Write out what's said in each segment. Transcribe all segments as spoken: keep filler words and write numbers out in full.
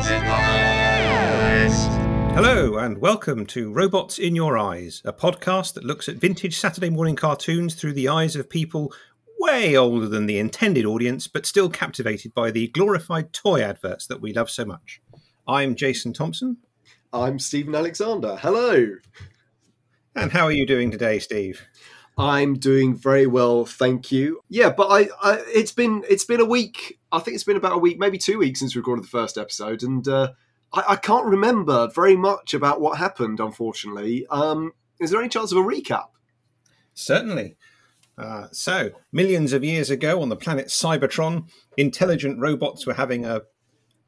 Robots in My Eyes. Hello and welcome to Robots in Your Eyes, a podcast that looks at vintage Saturday morning cartoons through the eyes of people way older than the intended audience, but still captivated by the glorified toy adverts that we love so much. I'm Jason Thompson. I'm Stephen Alexander. Hello. And how are you doing today, Steve? I'm doing very well, thank you. Yeah, but I, I it's been it's been a week. I think it's been about a week, maybe two weeks since we recorded the first episode, and uh, I, I can't remember very much about what happened, unfortunately. Um, is there any chance of a recap? Certainly. Uh, so, millions of years ago on the planet Cybertron, intelligent robots were having a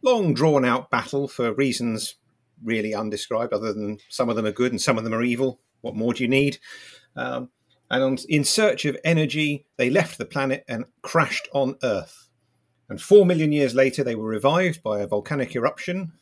long, drawn-out battle for reasons really undescribed, other than some of them are good and some of them are evil. What more do you need? Um, and on, in search of energy, they left the planet and crashed on Earth. And four million years later, they were revived by a volcanic eruption.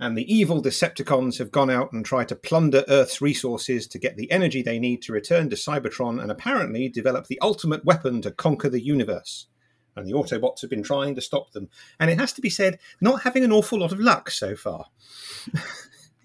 And the evil Decepticons have gone out and tried to plunder Earth's resources to get the energy they need to return to Cybertron and apparently develop the ultimate weapon to conquer the universe. And the Autobots have been trying to stop them. And it has to be said, not having an awful lot of luck so far.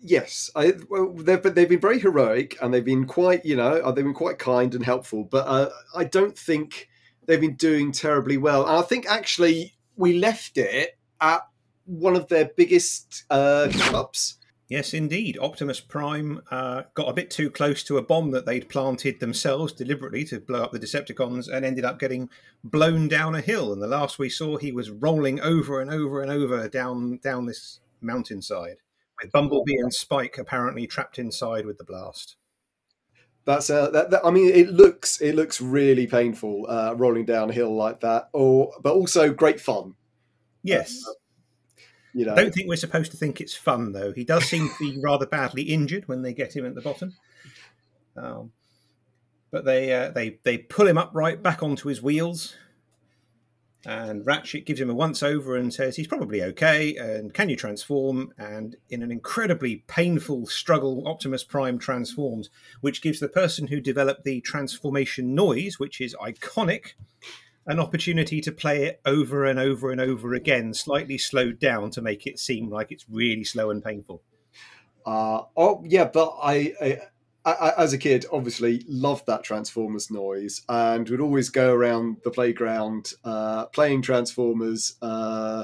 Yes, I, well, they've, they've been very heroic, and they've been quite, you know, they've been quite kind and helpful. But uh, I don't think they've been doing terribly well. And I think actually we left it at one of their biggest uh, cups. Yes, indeed. Optimus Prime uh, got a bit too close to a bomb that they'd planted themselves deliberately to blow up the Decepticons, and ended up getting blown down a hill. And the last we saw, he was rolling over and over and over down down this mountainside, with Bumblebee and Spike apparently trapped inside with the blast. That's uh, that, that, I mean, it looks it looks really painful uh, rolling down a hill like that, or but also great fun. Yes, uh, you know. I don't think we're supposed to think it's fun though. He does seem to be rather badly injured when they get him at the bottom. Um, but they uh, they they pull him upright back onto his wheels. And Ratchet gives him a once-over and says he's probably okay, and can you transform? And in an incredibly painful struggle, Optimus Prime transforms, which gives the person who developed the transformation noise, which is iconic, an opportunity to play it over and over and over again, slightly slowed down to make it seem like it's really slow and painful. Uh, oh, yeah, but I... I... I, as a kid, obviously, loved that Transformers noise and would always go around the playground uh, playing Transformers. Uh,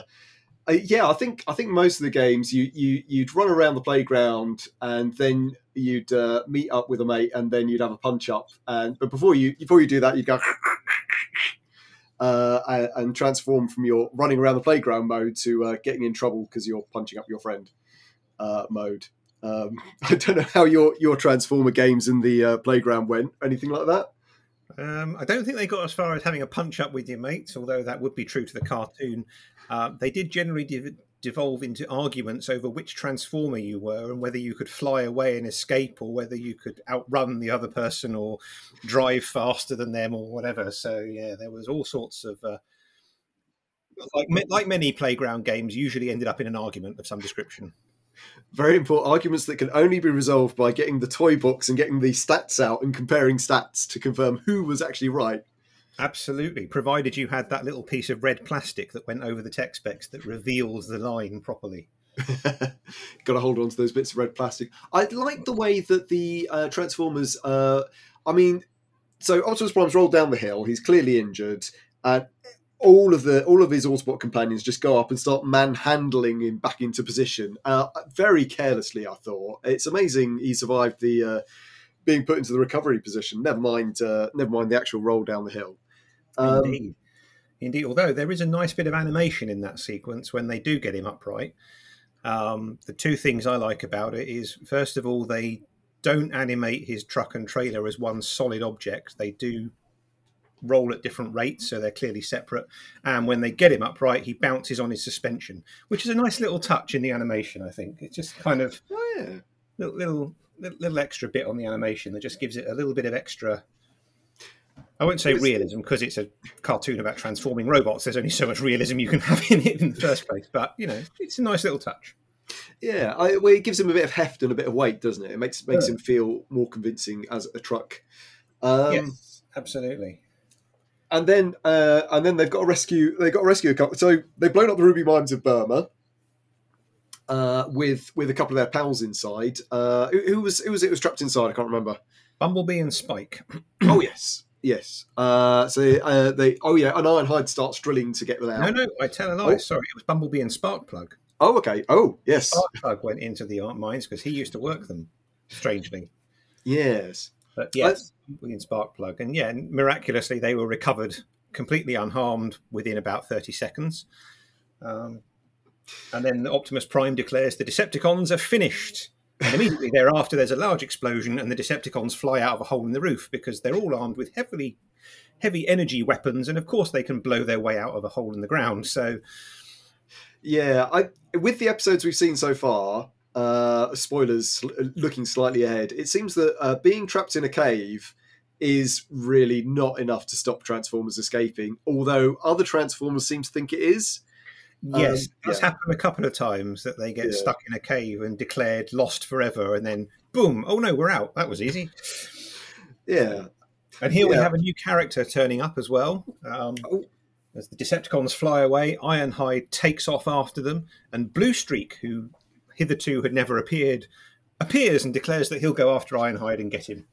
I, yeah, I think I think most of the games you, you you'd run around the playground and then you'd uh, meet up with a mate and then you'd have a punch up. And but before you before you do that, you'd go uh, and, and transform from your running around the playground mode to uh, getting in trouble because you're punching up your friend uh, mode. Um, I don't know how your, your Transformer games in the uh, playground went. Anything like that? Um, I don't think they got as far as having a punch-up with your mates, although that would be true to the cartoon. Uh, they did generally de- devolve into arguments over which Transformer you were and whether you could fly away and escape or whether you could outrun the other person or drive faster than them or whatever. So, yeah, there was all sorts of... Uh, like, like many playground games, usually ended up in an argument of some description. Very important arguments that can only be resolved by getting the toy box and getting the stats out and comparing stats to confirm who was actually right. Absolutely, provided you had that little piece of red plastic that went over the tech specs that reveals the line properly. Got to hold on to those bits of red plastic. I like the way that the uh, Transformers, uh, I mean, so Optimus Prime's rolled down the hill, he's clearly injured, and all of the all of his Autobot companions just go up and start manhandling him back into position, uh, very carelessly. I thought it's amazing he survived the uh, being put into the recovery position. Never mind, uh, never mind the actual roll down the hill. Um, Indeed. Indeed, although there is a nice bit of animation in that sequence when they do get him upright. Um, the two things I like about it is, first of all, they don't animate his truck and trailer as one solid object. They do roll at different rates, so they're clearly separate, and when they get him upright he bounces on his suspension, which is a nice little touch in the animation. I think it's just kind of oh, yeah. little, little little extra bit on the animation that just gives it a little bit of extra, I won't say it's, realism, because it's a cartoon about transforming robots, there's only so much realism you can have in it in the first place, but you know, it's a nice little touch. Yeah, I, well, it gives him a bit of heft and a bit of weight, doesn't it? It makes makes yeah. him feel more convincing as a truck. Um, yes, absolutely. And then, uh, and then they've got to rescue. They've got to rescue a couple. So they've blown up the ruby mines of Burma, uh, with with a couple of their pals inside. Uh, who, who was who was it was trapped inside? I can't remember. Bumblebee and Spike. Oh yes. Yes. Uh, so uh, they. Oh yeah. And Ironhide starts drilling to get them out. No, no. I tell a lie. Oh. Sorry, it was Bumblebee and Sparkplug. Oh, okay. Oh, yes. Sparkplug went into the mines because he used to work them. Strangely. Yes. But yes, I... Bumblebee and Sparkplug, and yeah, miraculously they were recovered completely unharmed within about thirty seconds. Um, and then the Optimus Prime declares the Decepticons are finished. And immediately thereafter, there's a large explosion and the Decepticons fly out of a hole in the roof because they're all armed with heavily, heavy energy weapons. And, of course, they can blow their way out of a hole in the ground. So, yeah, I with the episodes we've seen so far, uh, spoilers, looking slightly ahead, it seems that uh, being trapped in a cave is really not enough to stop Transformers escaping, although other Transformers seem to think it is. Yes, um, that's yeah. happened a couple of times that they get yeah. stuck in a cave and declared lost forever, and then boom! Oh no, we're out. That was easy. Yeah, and here yeah. we have a new character turning up as well. Um, oh. As the Decepticons fly away, Ironhide takes off after them, and Blue Streak, who hitherto had never appeared, appears and declares that he'll go after Ironhide and get him.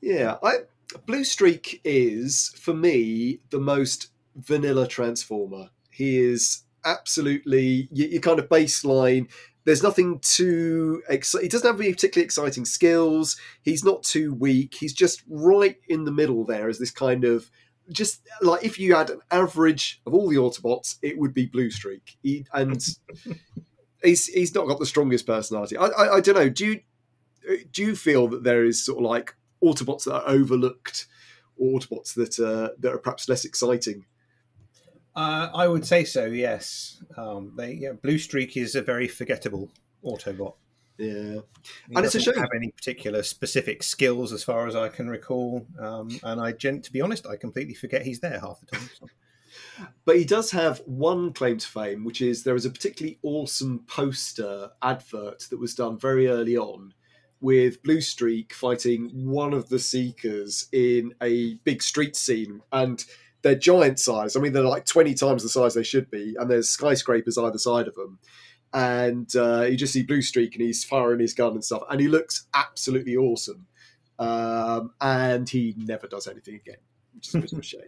Yeah, I, Blue Streak is for me the most vanilla Transformer. He is. Absolutely, your kind of baseline. There's nothing too exciting. He doesn't have any particularly exciting skills. He's not too weak. He's just right in the middle there as this kind of just like if you had an average of all the Autobots, it would be Blue Streak. He, and he's he's not got the strongest personality. I, I I don't know. Do you do you feel that there is sort of like Autobots that are overlooked, or Autobots that uh, that are perhaps less exciting? Uh, I would say so, yes. Um, they, yeah, Blue Streak is a very forgettable Autobot. Yeah, he and it's a shame. Have any particular specific skills, as far as I can recall. Um, and I, to be honest, I completely forget he's there half the time. So. But he does have one claim to fame, which is there is a particularly awesome poster advert that was done very early on with Blue Streak fighting one of the Seekers in a big street scene, and. They're giant size. I mean, they're like twenty times the size they should be, and there's skyscrapers either side of them. And uh, you just see Blue Streak, and he's firing his gun and stuff, and he looks absolutely awesome. Um, and he never does anything again, which is a bit of a shame.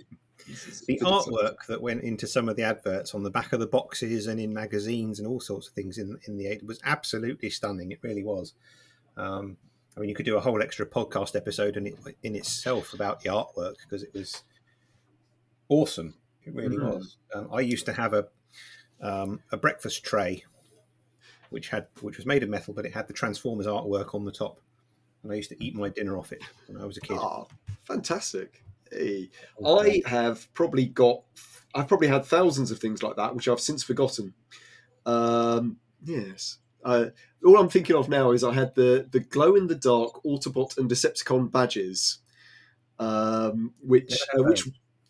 The artwork that went into some of the adverts on the back of the boxes and in magazines and all sorts of things in in the eighties was absolutely stunning. It really was. Um, I mean, you could do a whole extra podcast episode in, it, in itself about the artwork because it was. Awesome, it really mm-hmm. was. Um, I used to have a um, a breakfast tray, which had which was made of metal, but it had the Transformers artwork on the top, and I used to eat my dinner off it when I was a kid. Oh, fantastic! Hey. I have probably got, I've probably had thousands of things like that, which I've since forgotten. Um, yes, uh, all I'm thinking of now is I had the the glow in the dark Autobot and Decepticon badges, um, which yeah. uh, which.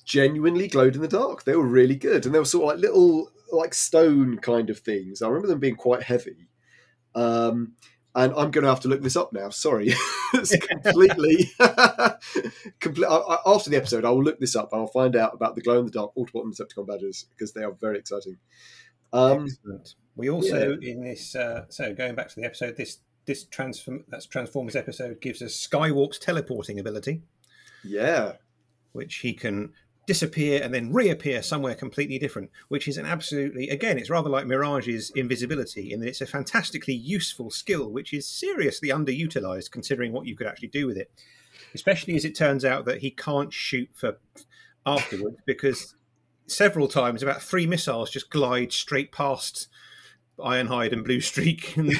genuinely glowed in the dark. They were really good, and they were sort of like little like stone kind of things. I remember them being quite heavy, um and I'm gonna have to look this up now, sorry. It's completely complete. I, I, after the episode I will look this up and I'll find out about the glow in the dark Autobot and Decepticon badges because they are very exciting. um Excellent. We also yeah. in this uh so going back to the episode, this this transform that's Transformers episode gives us Skywarp's teleporting ability, yeah which he can disappear and then reappear somewhere completely different, which is an absolutely, again, it's rather like Mirage's invisibility in that it's a fantastically useful skill, which is seriously underutilized considering what you could actually do with it, especially as it turns out that he can't shoot for afterwards because several times about three missiles just glide straight past Ironhide and Blue Streak and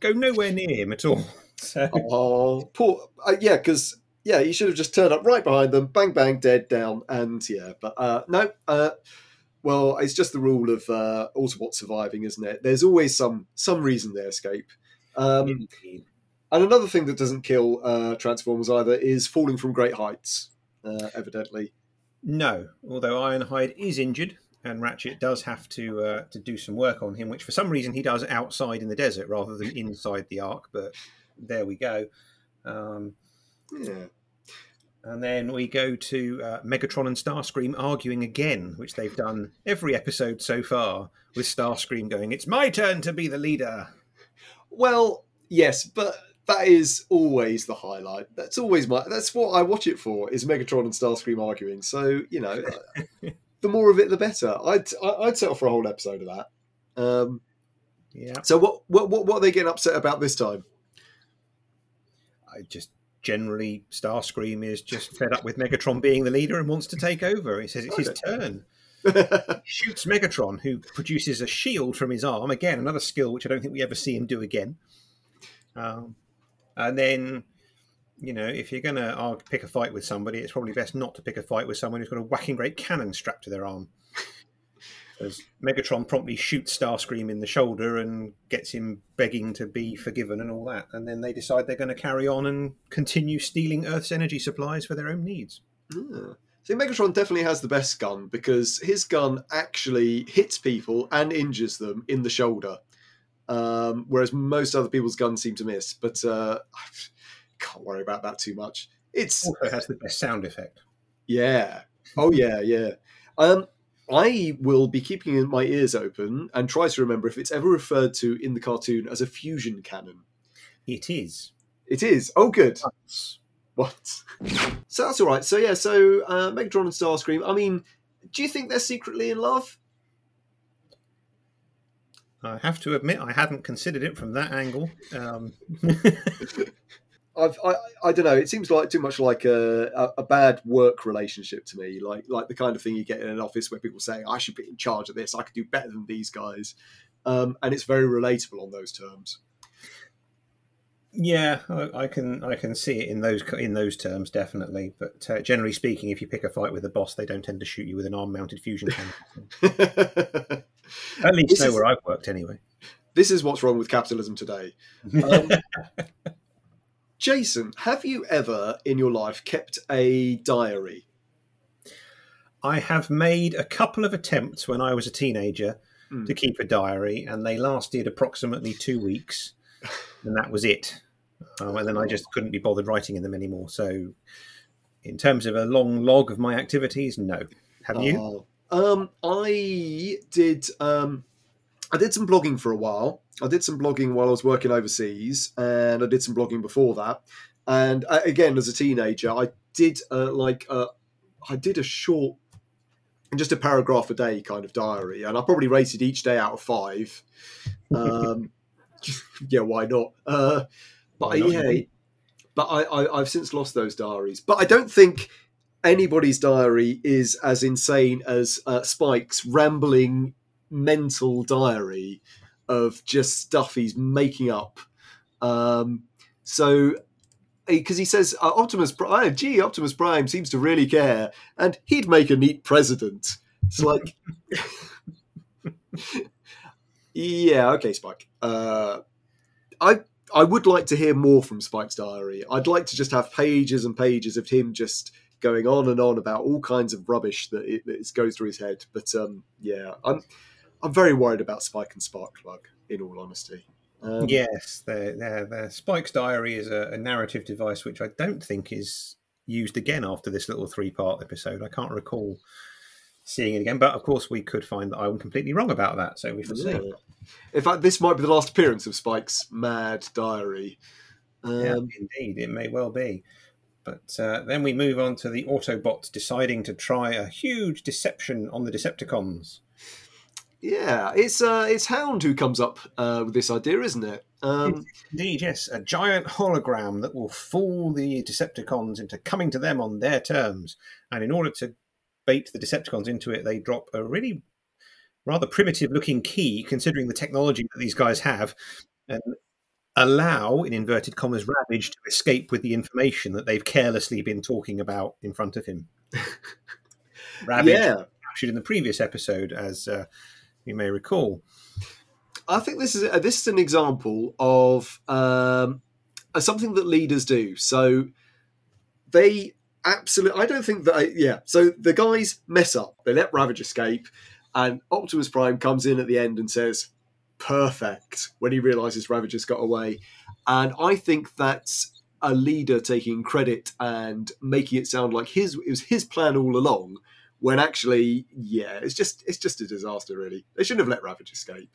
go nowhere near him at all. So. Oh, poor, uh, yeah, because... Yeah, you should have just turned up right behind them, bang, bang, dead, down, and yeah. But uh, no, uh, well, it's just the rule of uh, Autobot surviving, isn't it? There's always some some reason they escape. Um, and another thing that doesn't kill uh, Transformers either is falling from great heights, uh, evidently. No, although Ironhide is injured, and Ratchet does have to uh, to do some work on him, which for some reason he does outside in the desert rather than inside the Ark, but there we go. Um, yeah. And then we go to uh, Megatron and Starscream arguing again, which they've done every episode so far, with Starscream going, it's my turn to be the leader. Well, yes, but that is always the highlight. That's always my, that's what I watch it for, is Megatron and Starscream arguing. So, you know, the more of it, the better. I'd, I'd settle for a whole episode of that. Um, yeah. So what, what, what are they getting upset about this time? I just... Generally, Starscream is just fed up with Megatron being the leader and wants to take over. He says it's his turn. Shoots Megatron, who produces a shield from his arm. Again, another skill which I don't think we ever see him do again. Um, and then, you know, if you're going to uh, pick a fight with somebody, it's probably best not to pick a fight with someone who's got a whacking great cannon strapped to their arm. As Megatron promptly shoots Starscream in the shoulder and gets him begging to be forgiven and all that. And then they decide they're going to carry on and continue stealing Earth's energy supplies for their own needs. Yeah. So Megatron definitely has the best gun, because his gun actually hits people and injures them in the shoulder, um, whereas most other people's guns seem to miss. But uh, I can't worry about that too much. It's also has the best sound effect. Yeah. Oh, yeah, yeah. Um, I will be keeping my ears open and try to remember if it's ever referred to in the cartoon as a fusion cannon. It is. It is. Oh, good. Once. What? So that's all right. So, yeah, so uh, Megatron and Starscream, I mean, do you think they're secretly in love? I have to admit, I hadn't considered it from that angle. Um... I've, I I don't know. It seems like too much like a, a, a bad work relationship to me, like like the kind of thing you get in an office where people say, I should be in charge of this, I could do better than these guys. Um, and it's very relatable on those terms. Yeah, I, I can I can see it in those in those terms, definitely. But uh, generally speaking, if you pick a fight with a boss, they don't tend to shoot you with an arm-mounted fusion cannon. At least this know is, where I've worked, anyway. This is what's wrong with capitalism today. Um, Jason, have you ever in your life kept a diary? I have made a couple of attempts when I was a teenager mm. to keep a diary, and they lasted approximately two weeks, and that was it. Um, and then I just couldn't be bothered writing in them anymore. So in terms of a long log of my activities, no. Have uh, you? Um, I did... Um... I did some blogging for a while. I did some blogging while I was working overseas, and I did some blogging before that. And again, as a teenager, I did uh, like uh, I did a short, just a paragraph a day kind of diary, and I probably rated each day out of five. Um, yeah, why not? Uh, but why not? yeah, but I, I, I've since lost those diaries. But I don't think anybody's diary is as insane as uh, Spike's rambling mental diary of just stuff he's making up. Um, so, because he says, uh, Optimus Prime, gee, Optimus Prime seems to really care, and he'd make a neat president. It's like, yeah, okay, Spike. Uh, I I would like to hear more from Spike's diary. I'd like to just have pages and pages of him just going on and on about all kinds of rubbish that it, that it goes through his head. But um, yeah, I'm. I'm very worried about Spike and Sparkplug, in all honesty. Um, yes, they're, they're, they're. Spike's diary is a, a narrative device which I don't think is used again after this little three-part episode. I can't recall seeing it again, but of course we could find that I'm completely wrong about that, so we shall yeah. see. In fact, this might be the last appearance of Spike's mad diary. Um, yeah, indeed, it may well be. But uh, then we move on to the Autobots deciding to try a huge deception on the Decepticons. Yeah, it's uh, it's Hound who comes up uh, with this idea, isn't it? Um, Indeed, yes. A giant hologram that will fool the Decepticons into coming to them on their terms. And in order to bait the Decepticons into it, they drop a really rather primitive-looking key, considering the technology that these guys have, and allow, in inverted commas, Ravage to escape with the information that they've carelessly been talking about in front of him. Ravage yeah. captured in the previous episode as... Uh, you may recall. I think this is a, this is an example of um, something that leaders do. So they absolutely, I don't think that, I, yeah. So the guys mess up. They let Ravage escape, and Optimus Prime comes in at the end and says, perfect, when he realises Ravage has got away. And I think that's a leader taking credit and making it sound like his it was his plan all along, when actually, yeah, it's just it's just a disaster, really. They shouldn't have let Ravage escape.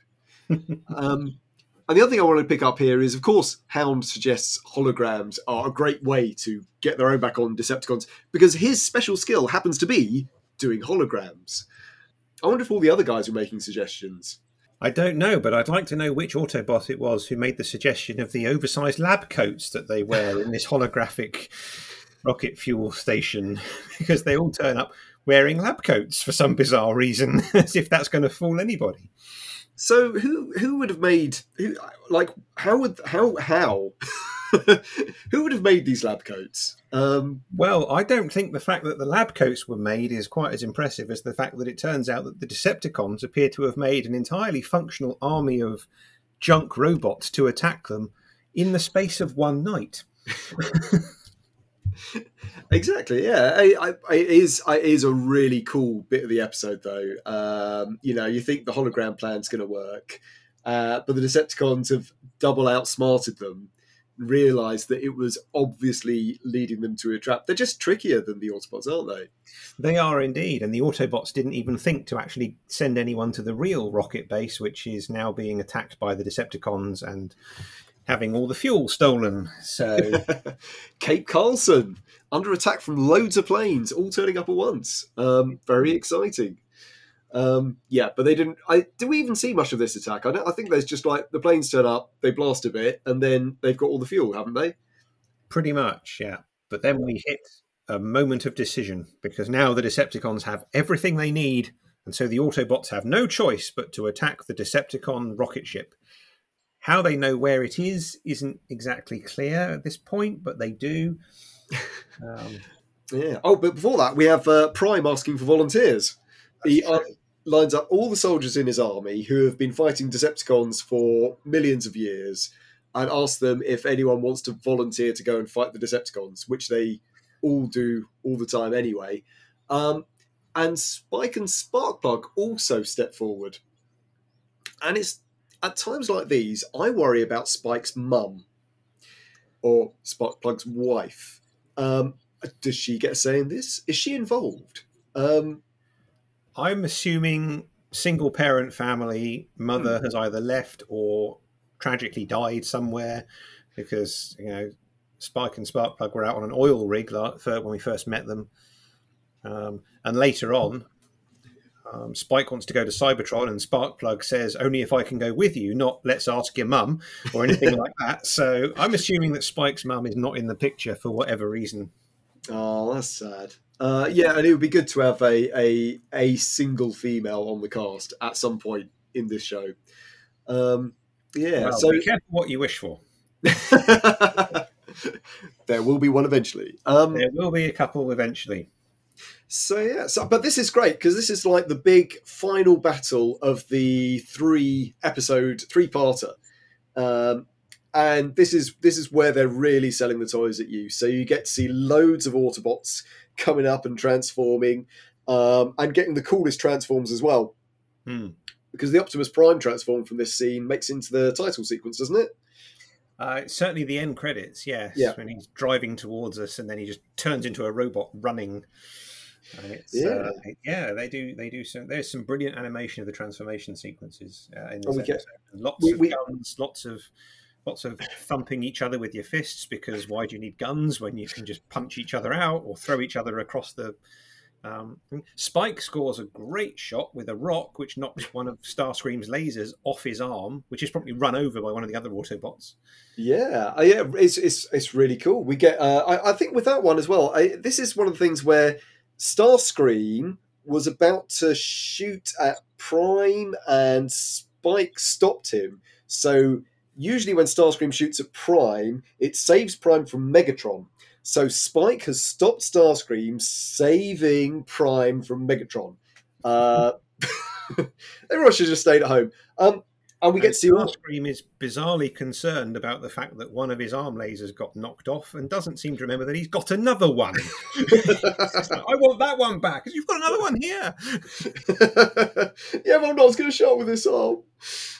um, and the other thing I want to pick up here is, of course, Hound suggests holograms are a great way to get their own back on Decepticons, because his special skill happens to be doing holograms. I wonder if all the other guys were making suggestions. I don't know, but I'd like to know which Autobot it was who made the suggestion of the oversized lab coats that they wear in this holographic rocket fuel station, because they all turn up wearing lab coats for some bizarre reason, as if that's going to fool anybody. So who who would have made who, like how would how how who would have made these lab coats? Um, well, I don't think the fact that the lab coats were made is quite as impressive as the fact that it turns out that the Decepticons appear to have made an entirely functional army of junk robots to attack them in the space of one night. Exactly, yeah. I, I, it is I, it is a really cool bit of the episode, though. Um, you know, you think the hologram plan's going to work, uh, but the Decepticons have double outsmarted them, realised that it was obviously leading them to a trap. They're just trickier than the Autobots, aren't they? They are indeed, and the Autobots didn't even think to actually send anyone to the real rocket base, which is now being attacked by the Decepticons and having all the fuel stolen. So Cape Carlson under attack from loads of planes, all turning up at once. Um, very exciting. Um, yeah, but they didn't. I, did we even see much of this attack? I, don't, I think there's just like the planes turn up, they blast a bit, and then they've got all the fuel, haven't they? Pretty much, yeah. But then we hit a moment of decision, because now the Decepticons have everything they need, and so the Autobots have no choice but to attack the Decepticon rocket ship. How they know where it is isn't exactly clear at this point, but they do. Um, yeah. Oh, but before that, we have uh, Prime asking for volunteers. He uh, lines up all the soldiers in his army who have been fighting Decepticons for millions of years and asks them if anyone wants to volunteer to go and fight the Decepticons, which they all do all the time anyway. Um, and Spike and Sparkplug also step forward. And it's at times like these, I worry about Spike's mum or Sparkplug's wife. Um, does she get a say in this? Is she involved? Um, I'm assuming single parent family, mother mm-hmm. has either left or tragically died somewhere, because, you know, Spike and Sparkplug were out on an oil rig when we first met them. Um, and later on, Um, Spike wants to go to Cybertron, and Sparkplug says, only if I can go with you, not let's ask your mum or anything like that. So I'm assuming that Spike's mum is not in the picture for whatever reason. Oh, that's sad. Uh, yeah, and it would be good to have a, a a single female on the cast at some point in this show. Um, yeah. Well, so be careful what you wish for. There will be one eventually. Um, there will be a couple eventually. So yeah, so, but this is great, because this is like the big final battle of the three episode three-parter, um, and this is this is where they're really selling the toys at you. So you get to see loads of Autobots coming up and transforming, um, and getting the coolest transforms as well, hmm. because the Optimus Prime transform from this scene makes into the title sequence, doesn't it? Uh, certainly the end credits, yes, yeah. When he's driving towards us and then he just turns into a robot running. And it's, yeah, uh, yeah, they do. They do some. There's some brilliant animation of the transformation sequences. Uh, in this episode. Get, lots we, of we, guns, lots of lots of thumping each other with your fists, because why do you need guns when you can just punch each other out or throw each other across the? Um, Spike scores a great shot with a rock, which knocks one of Starscream's lasers off his arm, which is probably run over by one of the other Autobots. Yeah, yeah, it's it's it's really cool. We get. Uh, I, I think with that one as well. I, this is one of the things where Starscream was about to shoot at Prime and Spike stopped him. So usually when Starscream shoots at Prime, it saves Prime from Megatron. So Spike has stopped Starscream, saving Prime from Megatron. Uh, everyone should have just stayed at home. Um, and we and get to Starscream is bizarrely concerned about the fact that one of his arm lasers got knocked off and doesn't seem to remember that he's got another one. Like, I want that one back. You've got another one here. Yeah, but I'm not going to shot with this arm.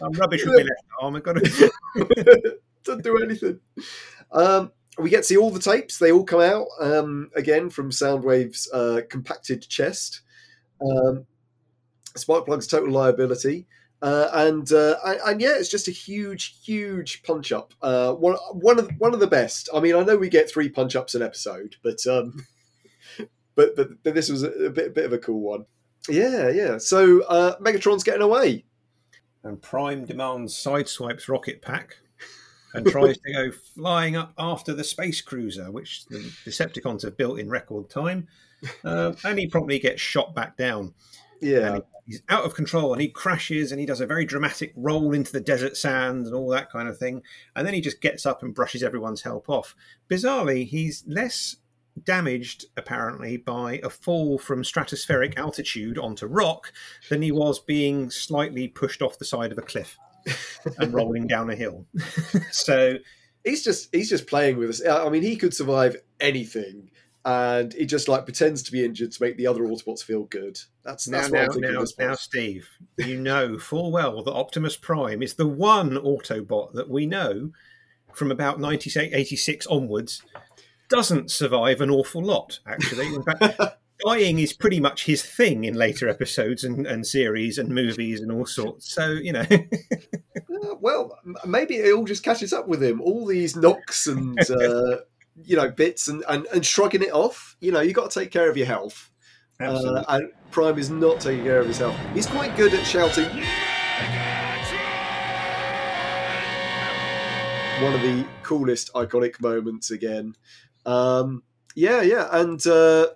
I'm rubbish with my left arm. I've got to... Doesn't do anything. Um, we get to see all the tapes. They all come out, um, again, from Soundwave's uh, compacted chest. Um, Sparkplug's total liability. Uh, and, uh, and and yeah, it's just a huge, huge punch up. Uh, one one of one of the best. I mean, I know we get three punch ups an episode, but um, but, but but this was a bit bit of a cool one. Yeah, yeah. So uh, Megatron's getting away, and Prime demands Sideswipe's rocket pack, and tries to go flying up after the space cruiser, which the Decepticons have built in record time, uh, and he promptly gets shot back down. Yeah, and he's out of control, and he crashes, and he does a very dramatic roll into the desert sand and all that kind of thing. And then he just gets up and brushes everyone's help off. Bizarrely, he's less damaged, apparently, by a fall from stratospheric altitude onto rock than he was being slightly pushed off the side of a cliff and rolling down a hill. So he's just he's just playing with us. I mean, he could survive anything. And he just like pretends to be injured to make the other Autobots feel good. That's that's now, what I'm thinking. Now, now, Steve, you know full well that Optimus Prime is the one Autobot that we know from about nineteen eighty-six onwards doesn't survive an awful lot. Actually, in fact, dying is pretty much his thing in later episodes and, and series and movies and all sorts. So you know, uh, well, maybe it all just catches up with him. All these knocks and. Uh, you know, bits and, and, and shrugging it off. You know, you got to take care of your health. Absolutely. Uh, and Prime is not taking care of his health. He's quite good at shouting. One of the coolest iconic moments again. Um, yeah, yeah. And uh,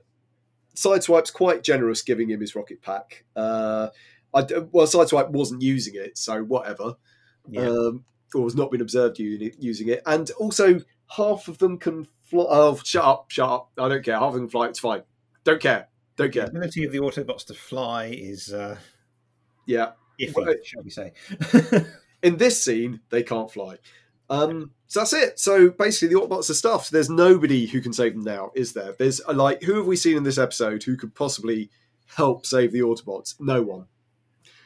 Sideswipe's quite generous giving him his rocket pack. Uh, I, well, Sideswipe wasn't using it, so whatever. Yeah. Um, or has not been observed using it. And also... half of them can fly. Oh, shut up, shut up. I don't care. Half of them can fly. It's fine. Don't care. Don't care. The ability of the Autobots to fly is... Uh, yeah. Iffy, well, shall we say. In this scene, they can't fly. Um, so that's it. So basically, the Autobots are stuffed. There's nobody who can save them now, is there? There's like, who have we seen in this episode who could possibly help save the Autobots? No one.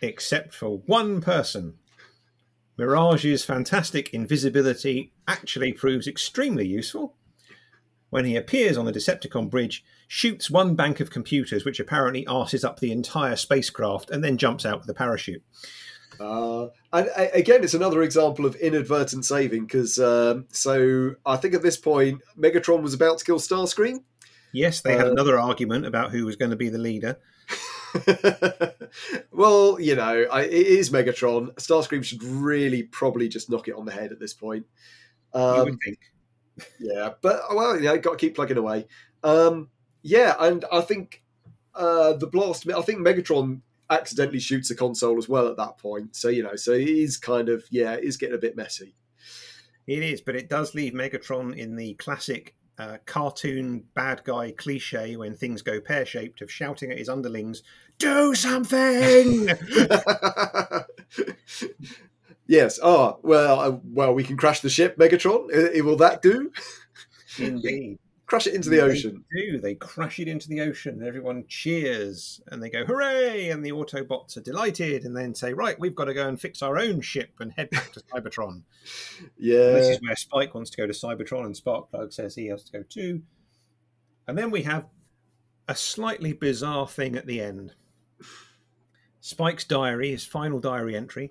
Except for one person. Mirage's fantastic invisibility actually proves extremely useful. When he appears on the Decepticon bridge, shoots one bank of computers, which apparently arses up the entire spacecraft, and then jumps out with a parachute. Uh, and again, it's another example of inadvertent saving, because um, so I think at this point, Megatron was about to kill Starscream. Yes, they had uh, another argument about who was going to be the leader. Well, you know, I, it is Megatron. Starscream should really probably just knock it on the head at this point. Um, you would think. Yeah, but, well, you know, got to keep plugging away. Um, yeah, and I think uh, the blast, I think Megatron accidentally shoots the console as well at that point. So, you know, so it is kind of, yeah, it is getting a bit messy. It is, but it does leave Megatron in the classic Uh, cartoon bad guy cliche when things go pear-shaped of shouting at his underlings, do something. Yes. Oh, well, uh, well, we can crash the ship, Megatron. Uh, will that do? Indeed. Crash it into the ocean. They do. They crash it into the ocean and everyone cheers and they go, hooray. And the Autobots are delighted and then say, right, we've got to go and fix our own ship and head back to Cybertron. Yeah. And this is where Spike wants to go to Cybertron and Sparkplug says he has to go too. And then we have a slightly bizarre thing at the end. Spike's diary, his final diary entry.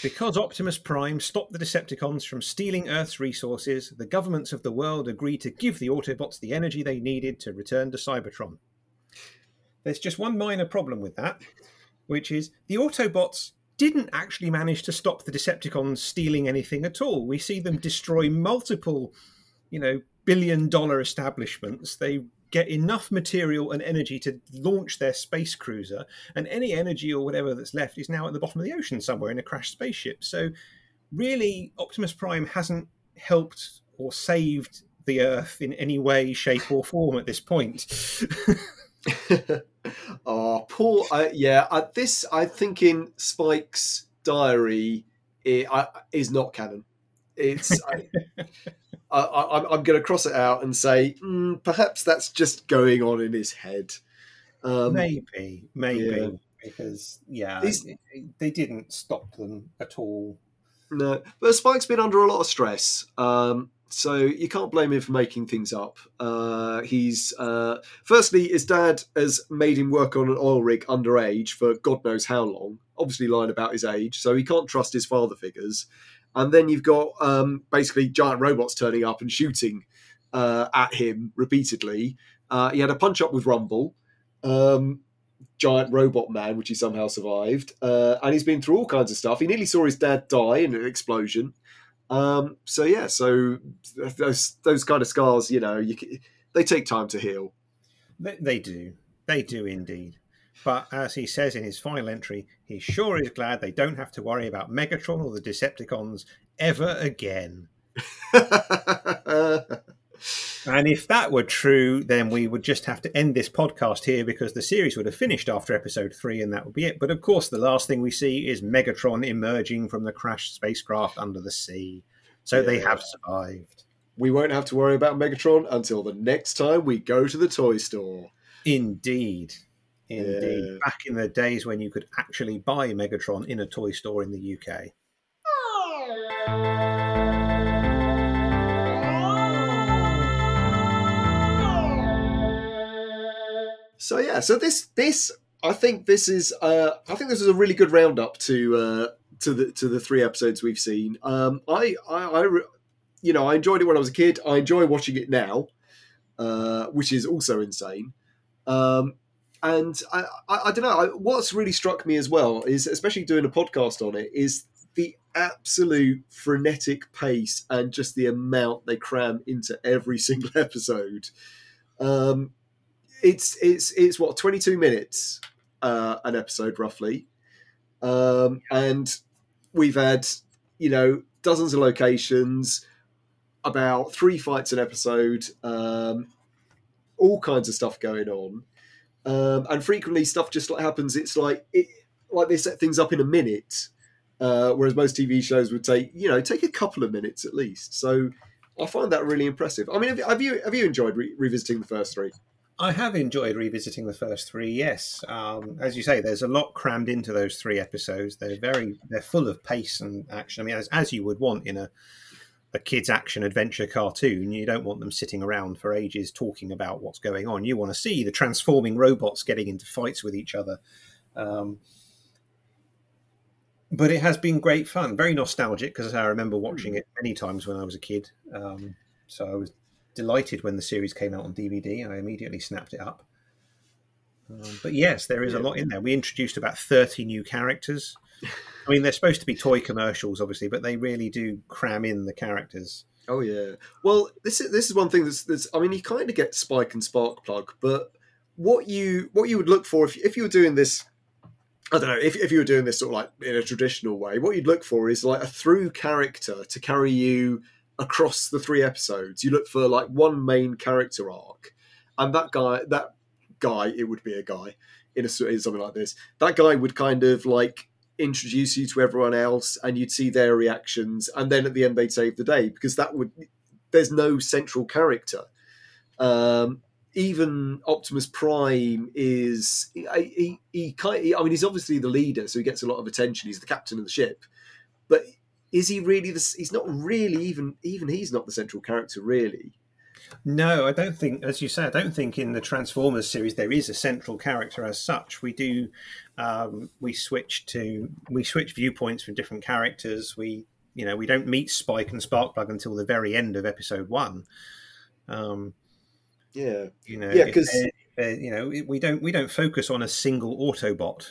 Because Optimus Prime stopped the Decepticons from stealing Earth's resources, the governments of the world agreed to give the Autobots the energy they needed to return to Cybertron. There's just one minor problem with that, which is the Autobots didn't actually manage to stop the Decepticons stealing anything at all. We see them destroy multiple, you know, billion-dollar establishments. They get enough material and energy to launch their space cruiser, and any energy or whatever that's left is now at the bottom of the ocean somewhere in a crashed spaceship. So really, Optimus Prime hasn't helped or saved the Earth in any way, shape or form at this point. Oh, poor... Uh, yeah, uh, this, I think, in Spike's diary it, uh, is not canon. It's... I, I, I, I'm going to cross it out and say mm, perhaps that's just going on in his head. Um, maybe, maybe yeah. Because yeah, These, they didn't stop them at all. No, but Spike's been under a lot of stress. Um, So you can't blame him for making things up. Uh, he's uh, firstly, his dad has made him work on an oil rig underage for God knows how long, obviously lying about his age, so he can't trust his father figures. And then you've got um, basically giant robots turning up and shooting uh, at him repeatedly. Uh, he had a punch-up with Rumble, um, giant robot man, which he somehow survived. Uh, and he's been through all kinds of stuff. He nearly saw his dad die in an explosion. Um, so yeah, so those those kind of scars, you know, you can, they take time to heal. They, they do, they do indeed. But as he says in his final entry, he sure is glad they don't have to worry about Megatron or the Decepticons ever again. And if that were true, then we would just have to end this podcast here, because the series would have finished after episode three and that would be it. But of course, the last thing we see is Megatron emerging from the crashed spacecraft under the sea. So yeah. They have survived. We won't have to worry about Megatron until the next time we go to the toy store. Indeed. Indeed. Yeah. Back in the days when you could actually buy Megatron in a toy store in the U K. So yeah, so this this I think this is uh, I think this is a really good roundup to uh, to the to the three episodes we've seen. Um, I, I I you know I enjoyed it when I was a kid. I enjoy watching it now, uh, which is also insane. Um, and I, I, I don't know I, what's really struck me as well is, especially doing a podcast on it, is the absolute frenetic pace and just the amount they cram into every single episode. Um, It's it's it's what twenty-two minutes uh, an episode roughly, um, and we've had you know dozens of locations, about three fights an episode, um, all kinds of stuff going on, um, and frequently stuff just like happens. It's like it like they set things up in a minute, uh, whereas most T V shows would take you know take a couple of minutes at least. So I find that really impressive. I mean, have, have you have you enjoyed re- revisiting the first three? I have enjoyed revisiting the first three, yes. Um, as you say, there's a lot crammed into those three episodes. They're very, they're full of pace and action. I mean, as, as you would want in a, a kid's action adventure cartoon, you don't want them sitting around for ages talking about what's going on. You want to see the transforming robots getting into fights with each other. Um, but it has been great fun, very nostalgic, because I remember watching it many times when I was a kid. Um, so I was... delighted when the series came out on D V D, and I immediately snapped it up. Um, but yes, there is a lot in there. We introduced about thirty new characters. I mean, they're supposed to be toy commercials, obviously, but they really do cram in the characters. Oh yeah. Well, this is this is one thing that's. that's I mean, you kind of get Spike and Sparkplug, but what you what you would look for if if you were doing this, I don't know, if if you were doing this sort of like in a traditional way, what you'd look for is like a through character to carry you across the three episodes. You look for like one main character arc, and that guy, that guy, it would be a guy in a in something like this. That guy would kind of like introduce you to everyone else, and you'd see their reactions, and then at the end they'd save the day, because that would there's no central character. Um, even Optimus Prime is he he, he kind of, I mean, he's obviously the leader, so he gets a lot of attention. He's the captain of the ship, but is he really the? He's not really even. Even he's not the central character, really. No, I don't think. As you say, I don't think in the Transformers series there is a central character as such. We do. Um, we switch to we switch viewpoints from different characters. We you know we don't meet Spike and Sparkplug until the very end of episode one. Um, yeah. You know. Yeah, because you know we don't we don't focus on a single Autobot,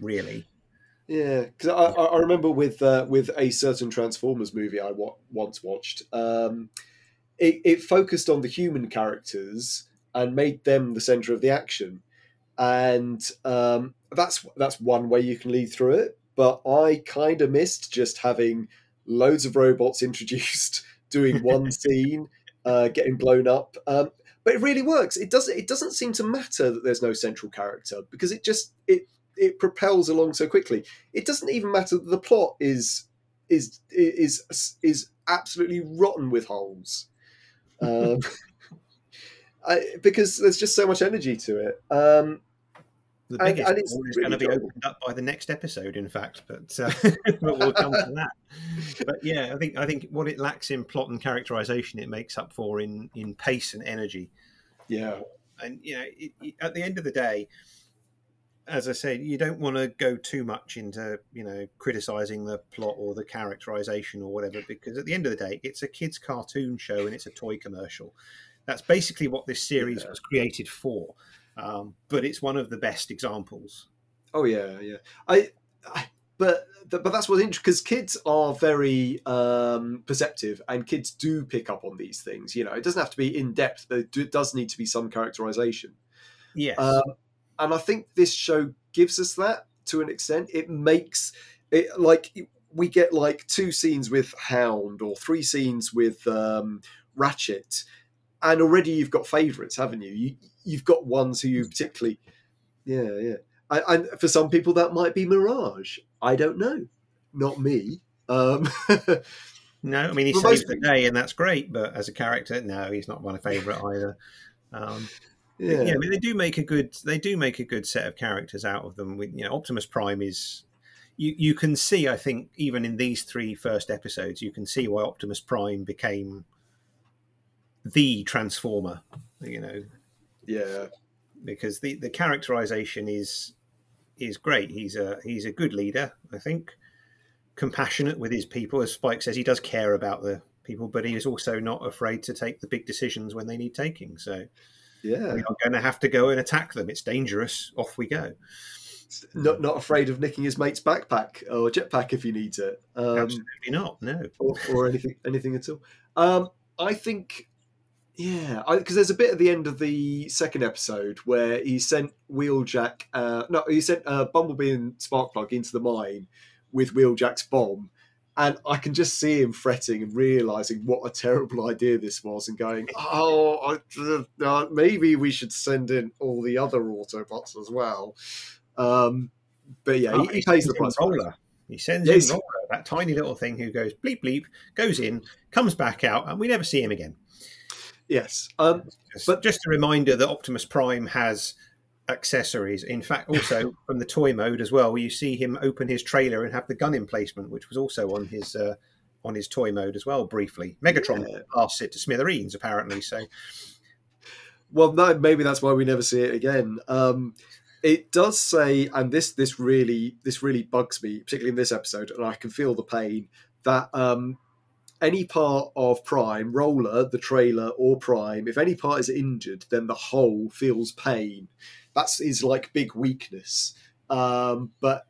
really. Yeah, because I, I remember with uh, with a certain Transformers movie I wa- once watched, um, it, it focused on the human characters and made them the centre of the action, and um, that's that's one way you can lead through it. But I kind of missed just having loads of robots introduced, doing one scene, uh, getting blown up. Um, but it really works. It doesn't. It doesn't seem to matter that there's no central character, because it just it. it propels along so quickly. It doesn't even matter that the plot is is is is absolutely rotten with holes, um, I, because there's just so much energy to it. Um, The biggest I, I one is really going to be job. opened up by the next episode, in fact, but, uh, but we'll come to that. But yeah, I think I think what it lacks in plot and characterization, it makes up for in, in pace and energy. Yeah, and you know, it, it, at the end of the day, as I said, you don't want to go too much into, you know, criticizing the plot or the characterization or whatever, because at the end of the day, it's a kids' cartoon show and it's a toy commercial. That's basically what this series yeah. was created for. Um, but it's one of the best examples. Oh yeah, yeah. I, I but but that's what's interesting, because kids are very um, perceptive, and kids do pick up on these things. You know, it doesn't have to be in depth, but it, do, it does need to be some characterization. Yes. Um, and I think this show gives us that to an extent. It makes it like we get like two scenes with Hound or three scenes with um, Ratchet. And already you've got favourites, haven't you? you? You've got ones who you particularly... Yeah, yeah. I, and for some people, that might be Mirage. I don't know. Not me. Um, no, I mean, he saves the day, and that's great, but as a character, no, he's not my favourite either. Um, yeah, yeah I mean, they do make a good, they do make a good set of characters out of them. With, you know, Optimus Prime is... You, you can see, I think, even in these three first episodes, you can see why Optimus Prime became... the Transformer, you know, yeah, because the the characterization is is great. He's a he's a good leader, I think, compassionate with his people, as Spike says. He does care about the people, but he is also not afraid to take the big decisions when they need taking. So, yeah, we are going to have to go and attack them. It's dangerous. Off we go. Not not afraid of nicking his mate's backpack or jetpack if he needs it. Um, Absolutely not. No, or, or anything anything at all. Um, I think. Yeah, because there's a bit at the end of the second episode where he sent Wheeljack, uh, no, he sent uh, Bumblebee and Sparkplug into the mine with Wheeljack's bomb, and I can just see him fretting and realising what a terrible idea this was, and going, "Oh, I, uh, maybe we should send in all the other Autobots as well." Um, but yeah, oh, he, he pays the price. Roller. He sends yes. in Roller, that tiny little thing who goes bleep bleep, goes in, comes back out, and we never see him again. Yes, um, just, but just a reminder that Optimus Prime has accessories. In fact, also from the toy mode as well, where you see him open his trailer and have the gun emplacement, which was also on his uh, on his toy mode as well. Briefly, Megatron yeah. blasts it to smithereens, apparently. So, well, no, maybe that's why we never see it again. Um, it does say, and this this really this really bugs me, particularly in this episode, and I can feel the pain that. Um, Any part of Prime, Roller, the trailer, or Prime, if any part is injured, then the whole feels pain. That's his, like, big weakness. Um, but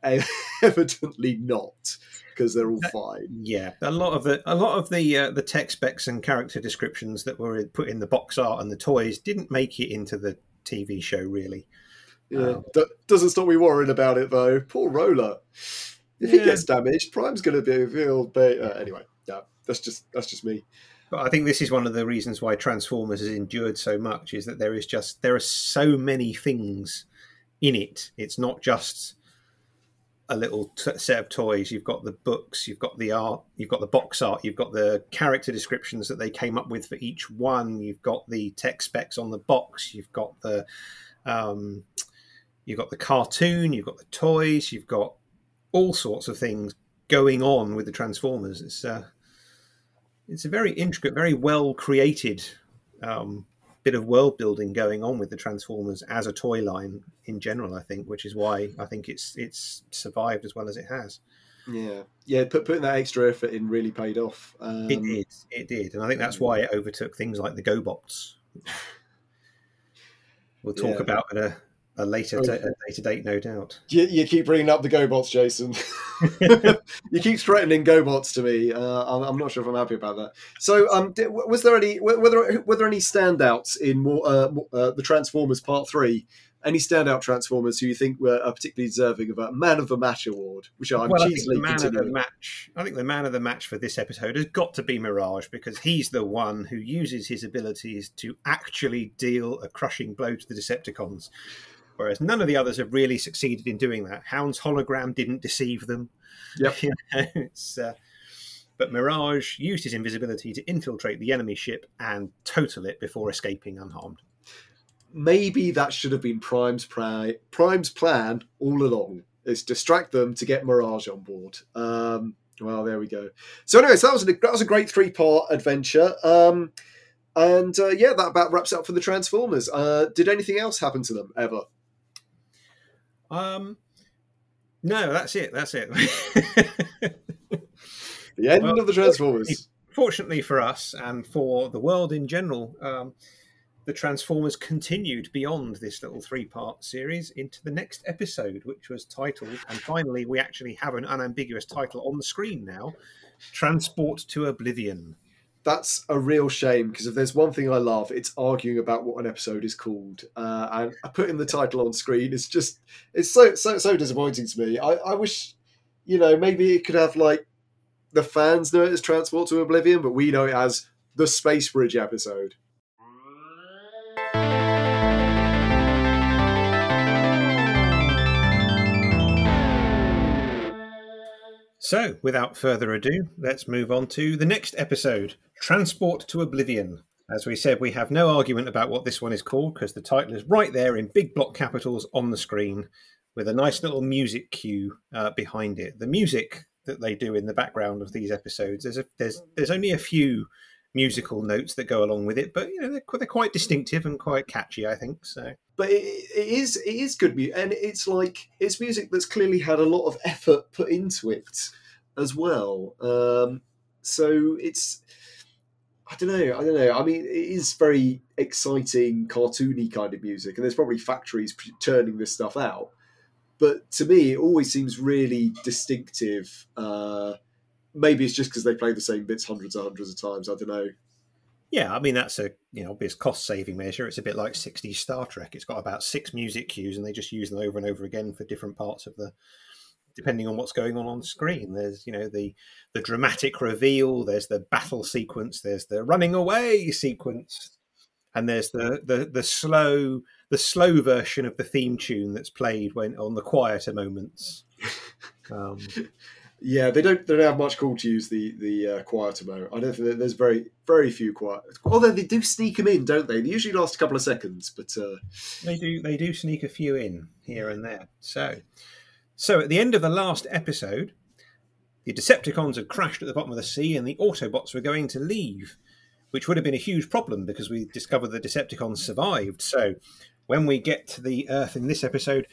evidently not, because they're all that, fine. Yeah, a lot of the a lot of the uh, the tech specs and character descriptions that were put in the box art and the toys didn't make it into the T V show, really. Yeah, um, D- doesn't stop me worrying about it, though. Poor Roller. If yeah. he gets damaged, Prime's going to be revealed. But, uh, anyway, yeah. That's just that's just me. But I think this is one of the reasons why Transformers has endured so much, is that there is just there are so many things in it. It's not just a little t- set of toys. You've got the books, you've got the art, you've got the box art, you've got the character descriptions that they came up with for each one. You've got the tech specs on the box. You've got the um, you've got the cartoon. You've got the toys. You've got all sorts of things going on with the Transformers. It's uh, It's a very intricate, very well created um, bit of world building going on with the Transformers as a toy line in general, I think, which is why I think it's it's survived as well as it has. Yeah, yeah. Put, putting that extra effort in really paid off. Um, it did, it did, and I think that's why it overtook things like the GoBots. We'll talk yeah. about at a, a later okay. t- a later date, no doubt. You, you keep bringing up the GoBots, Jason. You keep threatening GoBots to me. Uh, I'm, I'm not sure if I'm happy about that. So, um, did, was there any were, were, there, were there any standouts in more, uh, more uh, the Transformers Part Three? Any standout Transformers who you think were are particularly deserving of a Man of the Match award? Which I'm well, cheesily I think the man of the match. I think the Man of the Match for this episode has got to be Mirage, because he's the one who uses his abilities to actually deal a crushing blow to the Decepticons. Whereas none of the others have really succeeded in doing that. Hound's hologram didn't deceive them. Yep. You know, it's, uh, but Mirage used his invisibility to infiltrate the enemy ship and total it before escaping unharmed. maybe that should have been Prime's, pri- Prime's plan all along, is distract them to get Mirage on board. Um, well, there we go. So anyway, so that was a, that was a great three-part adventure. Um, and uh, yeah, that about wraps up for the Transformers. Uh, did anything else happen to them ever? Um, no, that's it. That's it. The end well, of the Transformers. Fortunately for us and for the world in general, um, the Transformers continued beyond this little three-part series into the next episode, which was titled, and finally we actually have an unambiguous title on the screen now, Transport to Oblivion. That's a real shame, because if there's one thing I love, it's arguing about what an episode is called. Uh, and putting the title on screen is just, it's so so so disappointing to me. I, I wish, you know, maybe it could have, like, the fans know it as Transport to Oblivion, but we know it as the Space Bridge episode. So, without further ado, let's move on to the next episode, Transport to Oblivion. As we said, we have no argument about what this one is called, because the title is right there in big block capitals on the screen, with a nice little music cue uh, behind it. The music that they do in the background of these episodes, there's a, there's there's only a few musical notes that go along with it, but you know they're, they're quite distinctive and quite catchy, I think. So, but it, it is it is good music, and it's like it's music that's clearly had a lot of effort put into it as well. Um, so it's, I don't know, I don't know. I mean, it is very exciting, cartoony kind of music, and there's probably factories turning this stuff out. But to me, it always seems really distinctive. Uh, maybe it's just because they play the same bits hundreds and hundreds of times. I don't know. Yeah, I mean, that's a you know obvious cost-saving measure. It's a bit like sixties Star Trek. It's got about six music cues, and they just use them over and over again for different parts of the... depending on what's going on on screen. There's, you know, the the dramatic reveal, there's the battle sequence, there's the running away sequence, and there's the, the, the slow the slow version of the theme tune that's played when on the quieter moments. Um, yeah, they don't they don't have much call to use the the uh, quieter moment. I don't think there's very very few quiet. Although they do sneak them in, don't they? They usually last a couple of seconds, but uh... they do they do sneak a few in here and there. So. So at the end of the last episode, the Decepticons had crashed at the bottom of the sea and the Autobots were going to leave, which would have been a huge problem because we discovered the Decepticons survived. So when we get to the Earth in this episode,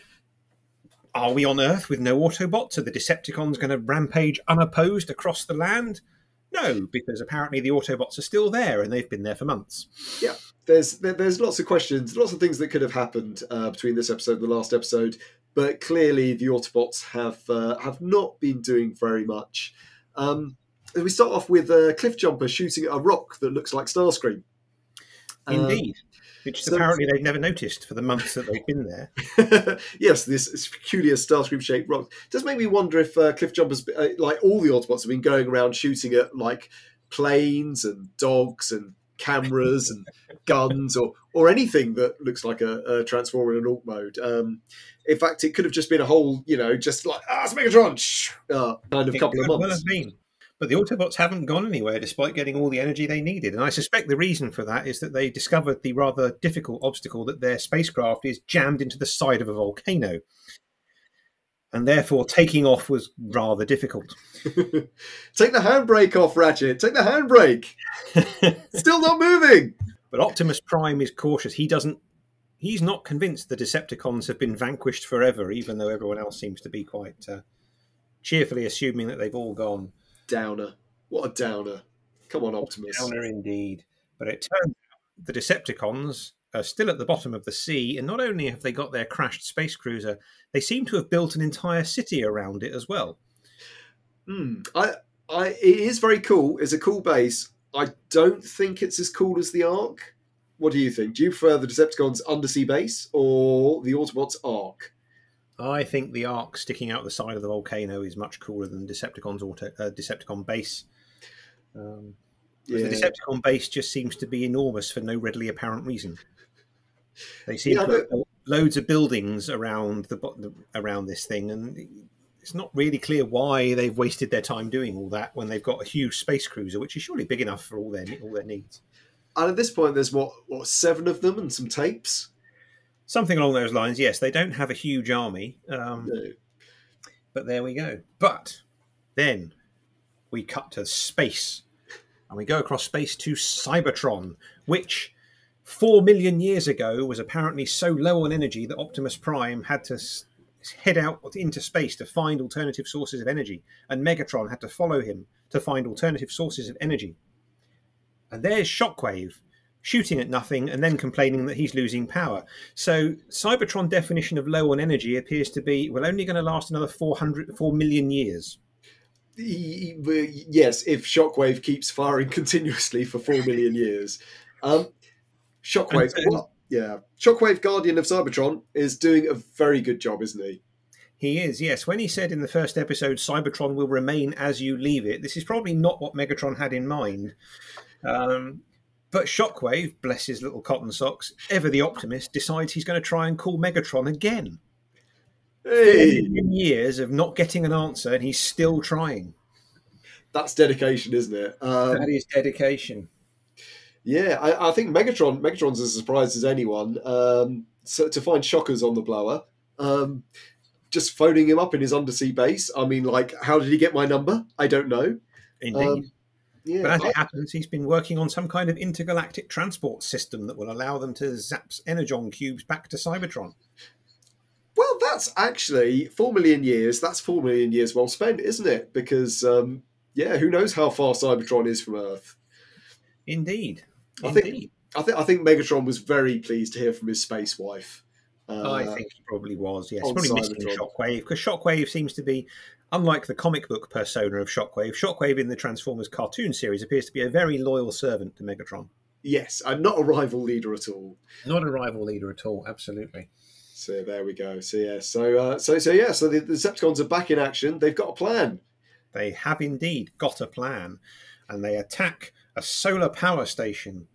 are we on Earth with no Autobots? Are the Decepticons going to rampage unopposed across the land? No, because apparently the Autobots are still there and they've been there for months. Yeah, there's there's lots of questions, lots of things that could have happened uh, between this episode and the last episode. But clearly, the Autobots have uh, have not been doing very much. Um, and we start off with uh, Cliffjumper shooting at a rock that looks like Starscream. Indeed, um, which so apparently they've never noticed for the months that they've been there. Yes, this, this peculiar Starscream-shaped rock. It does make me wonder if uh, Cliffjumper's, uh, like all the Autobots, have been going around shooting at like planes and dogs and cameras and guns or or anything that looks like a, a transformer in an alt mode. Um, in fact, it could have just been a whole, you know, just like, ah, it's Megatron! Uh, kind of it couple of months. Well have been. But the Autobots haven't gone anywhere despite getting all the energy they needed. And I suspect the reason for that is that they discovered the rather difficult obstacle that their spacecraft is jammed into the side of a volcano. And therefore, taking off was rather difficult. Take the handbrake off, Ratchet. Take the handbrake. Still not moving. But Optimus Prime is cautious. He doesn't. He's not convinced the Decepticons have been vanquished forever, even though everyone else seems to be quite uh, cheerfully assuming that they've all gone. Downer. What a downer. Come on, Optimus. Downer indeed. But it turns out the Decepticons are still at the bottom of the sea, and not only have they got their crashed space cruiser, they seem to have built an entire city around it as well. Mm, I, I, it is very cool. It's a cool base. I don't think it's as cool as the Ark. What do you think? Do you prefer the Decepticons' undersea base or the Autobots' Ark? I think the Ark sticking out the side of the volcano is much cooler than Decepticons' auto, uh, Decepticon base. Um, yeah. The Decepticon base just seems to be enormous for no readily apparent reason. They seem yeah, to have but... loads of buildings around the around this thing, and it's not really clear why they've wasted their time doing all that when they've got a huge space cruiser, which is surely big enough for all their all their needs. And at this point, there's what what seven of them and some tapes. Something along those lines, yes. They don't have a huge army. Um, no. But there we go. But then we cut to space. And we go across space to Cybertron, which four million years ago was apparently so low on energy that Optimus Prime had to head out into space to find alternative sources of energy. And Megatron had to follow him to find alternative sources of energy. And there's Shockwave, shooting at nothing and then complaining that he's losing power. So Cybertron's definition of low on energy appears to be, we're only going to last another four hundred, four million years. Yes, if Shockwave keeps firing continuously for four million years. Um, Shockwave, and, uh, yeah. Shockwave, Guardian of Cybertron, is doing a very good job, isn't he? He is, yes. When he said in the first episode, Cybertron will remain as you leave it, this is probably not what Megatron had in mind. Um, But Shockwave, bless his little cotton socks, ever the optimist, decides he's going to try and call Megatron again. Hey. Years of not getting an answer, and he's still trying. That's dedication, isn't it? Um, that is dedication. Yeah, I, I think Megatron Megatron's as surprised as anyone um, so to find Shockers on the blower. Um, just phoning him up in his undersea base. I mean, like, how did he get my number? I don't know. Indeed. Um, Yeah, but as I, it happens, he's been working on some kind of intergalactic transport system that will allow them to zap energon cubes back to Cybertron. Well, that's actually four million years. That's four million years well spent, isn't it? Because, um, yeah, who knows how far Cybertron is from Earth. Indeed. I Indeed. think I think I think Megatron was very pleased to hear from his space wife. Uh, I think he probably was, yes. Probably missing Shockwave, because Shockwave seems to be, unlike the comic book persona of Shockwave, Shockwave in the Transformers cartoon series appears to be a very loyal servant to Megatron. Yes, and not a rival leader at all. Not a rival leader at all, absolutely. So there we go. So yeah, so uh, so so yeah, so the, the Decepticons are back in action. They've got a plan. They have indeed got a plan, and they attack a solar power station,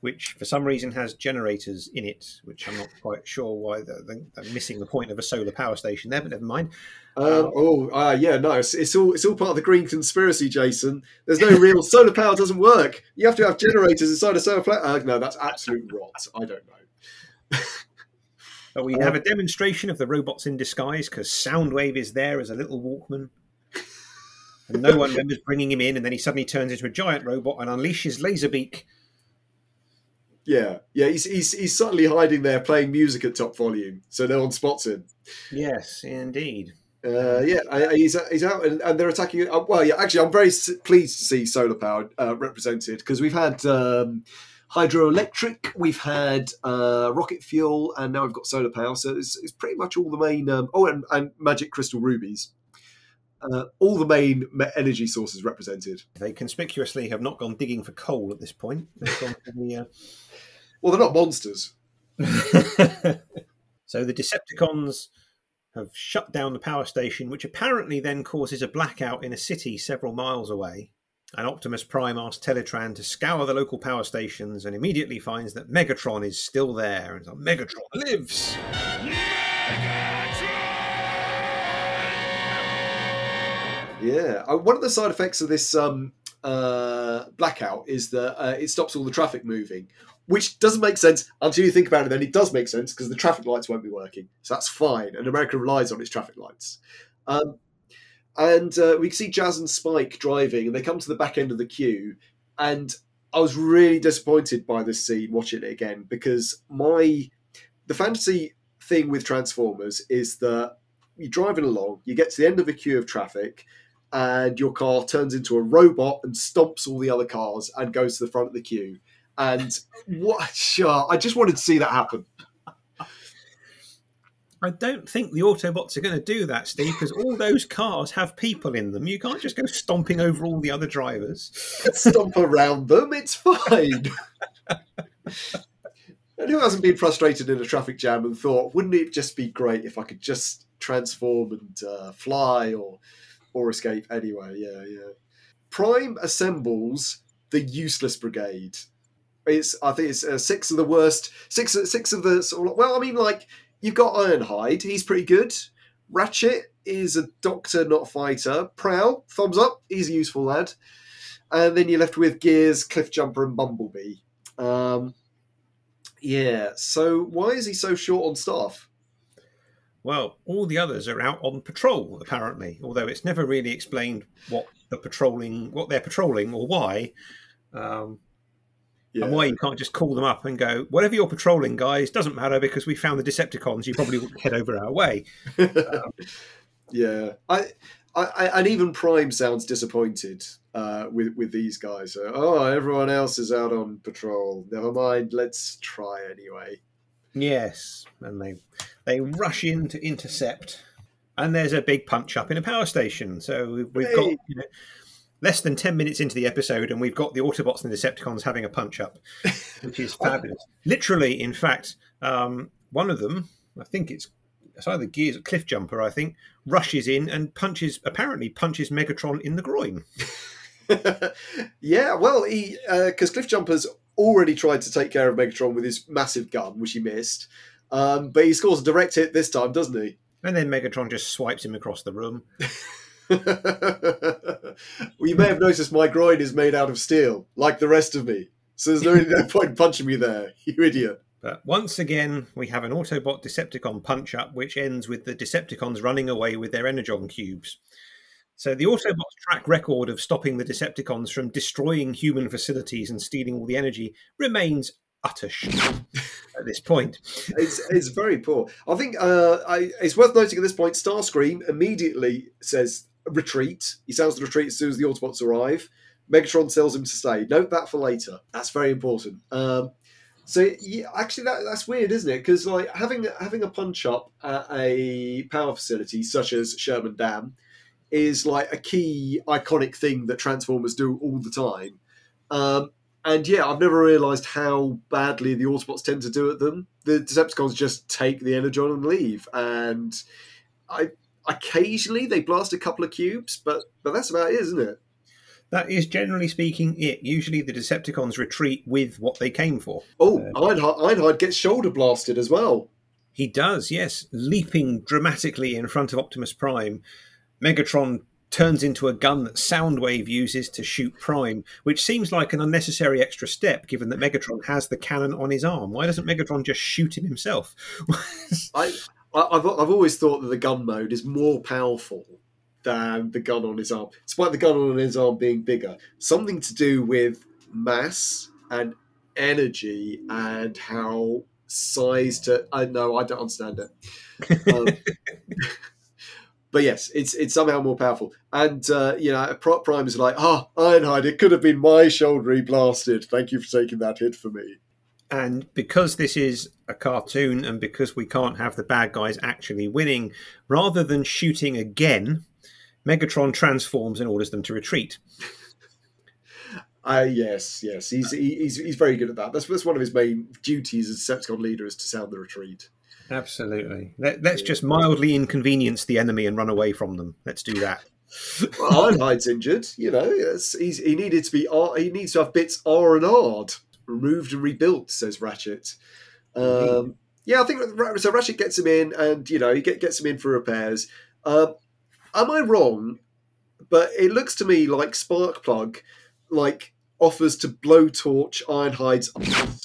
which for some reason has generators in it, which I'm not quite sure why. They're missing the point of a solar power station there, but never mind. Um, um, oh, uh, yeah, no, it's, it's all it's all part of the green conspiracy, Jason. There's no real solar power doesn't work. You have to have generators inside a solar power. Uh, no, that's absolute rot. I don't know. But we um, have a demonstration of the robots in disguise because Soundwave is there as a little Walkman. And no one remembers bringing him in, and then he suddenly turns into a giant robot and unleashes Laserbeak. Yeah, yeah, he's he's he's suddenly hiding there playing music at top volume, so no one spots him. Yes, indeed. Uh, yeah, he's he's out, and, and they're attacking. Well, yeah, actually, I'm very pleased to see solar power uh, represented because we've had um, hydroelectric, we've had uh, rocket fuel, and now we've got solar power. So it's, it's pretty much all the main. Um, oh, and, and magic crystal rubies. Uh, all the main energy sources represented. They conspicuously have not gone digging for coal at this point. They've gone for the, uh... Well, they're not monsters. So the Decepticons have shut down the power station, which apparently then causes a blackout in a city several miles away. And Optimus Prime asks Teletran to scour the local power stations and immediately finds that Megatron is still there. And so Megatron lives! Megatron! Yeah, one of the side effects of this um, uh, blackout is that uh, it stops all the traffic moving, which doesn't make sense until you think about it. Then it does make sense because the traffic lights won't be working, so that's fine. And America relies on its traffic lights. Um, and uh, we see Jazz and Spike driving, and they come to the back end of the queue. And I was really disappointed by this scene watching it again because my the fantasy thing with Transformers is that you're driving along, you get to the end of a queue of traffic. And your car turns into a robot and stomps all the other cars and goes to the front of the queue. And what? Sure, I just wanted to see that happen. I don't think the Autobots are going to do that, Steve, because all those cars have people in them. You can't just go stomping over all the other drivers. Stomp around them, it's fine. And who hasn't been frustrated in a traffic jam and thought, wouldn't it just be great if I could just transform and uh, fly or... Or escape anyway, yeah, yeah. Prime assembles the useless brigade. It's, I think, it's uh, six of the worst. Six, six of the sort of, well, I mean, like you've got Ironhide, he's pretty good. Ratchet is a doctor, not a fighter. Prowl, thumbs up, he's a useful lad. And then you're left with Gears, Cliffjumper, and Bumblebee. Um, Yeah, so why is he so short on staff? Well, all the others are out on patrol, apparently, although it's never really explained what the patrolling, what they're patrolling or why, um, yeah. and why you can't just call them up and go, whatever you're patrolling, guys, doesn't matter because we found the Decepticons, you probably wouldn't head over our way. Um, yeah, I, I, and even Prime sounds disappointed uh, with, with these guys. So, oh, everyone else is out on patrol. Never mind, let's try anyway. Yes, and they they rush in to intercept, and there's a big punch up in a power station. So we've, we've hey. got you know, less than ten minutes into the episode, and we've got the Autobots and the Decepticons having a punch up, which is fabulous. Literally, in fact, um, one of them, I think it's, it's either Gears or Cliffjumper, I think, rushes in and punches apparently punches Megatron in the groin. Yeah, well, he because uh, Cliffjumper's already tried to take care of Megatron with his massive gun, which he missed. Um, but he scores a direct hit this time, doesn't he? And then Megatron just swipes him across the room. Well, you may have noticed my groin is made out of steel, like the rest of me. So there's no, no point punching me there, you idiot. But once again, we have an Autobot Decepticon punch-up, which ends with the Decepticons running away with their Energon cubes. So the Autobots' track record of stopping the Decepticons from destroying human facilities and stealing all the energy remains utter shit at this point. It's it's very poor. I think uh, I, it's worth noting at this point, Starscream immediately says, retreat. He sounds the retreat as soon as the Autobots arrive. Megatron tells him to stay. Note that for later. That's very important. Um, so yeah, actually, that, that's weird, isn't it? Because like having, having a punch-up at a power facility such as Sherman Dam is like a key iconic thing that Transformers do all the time. Um, and yeah, I've never realised how badly the Autobots tend to do at them. The Decepticons just take the Energon and leave. And I occasionally they blast a couple of cubes, but, but that's about it, isn't it? That is, generally speaking, it. Usually the Decepticons retreat with what they came for. Oh, uh, Ironhide, Ironhide gets shoulder blasted as well. He does, yes. Leaping dramatically in front of Optimus Prime, Megatron turns into a gun that Soundwave uses to shoot Prime, which seems like an unnecessary extra step, given that Megatron has the cannon on his arm. Why doesn't Megatron just shoot him himself? I, I've, I've always thought that the gun mode is more powerful than the gun on his arm, despite the gun on his arm being bigger. Something to do with mass and energy and how size to... I know, I don't understand it. Um, But yes, it's it's somehow more powerful. And, uh, you know, Prime is like, ah, oh, Ironhide, it could have been my shoulder he blasted. Thank you for taking that hit for me. And because this is a cartoon and because we can't have the bad guys actually winning, rather than shooting again, Megatron transforms and orders them to retreat. Uh, yes, yes. He's, he's, he's very good at that. That's, that's one of his main duties as Decepticon leader is to sound the retreat. Absolutely. Let, let's yeah. just mildly inconvenience the enemy and run away from them. Let's do that. Well, Ironhide's injured, you know. It's, he's, he needed to be. He needs to have bits R and R'd, removed and rebuilt, says Ratchet. Um, yeah, I think so. Ratchet gets him in, and you know, he get, gets him in for repairs. Uh, am I wrong? But it looks to me like Sparkplug, like offers to blowtorch Ironhide's arms.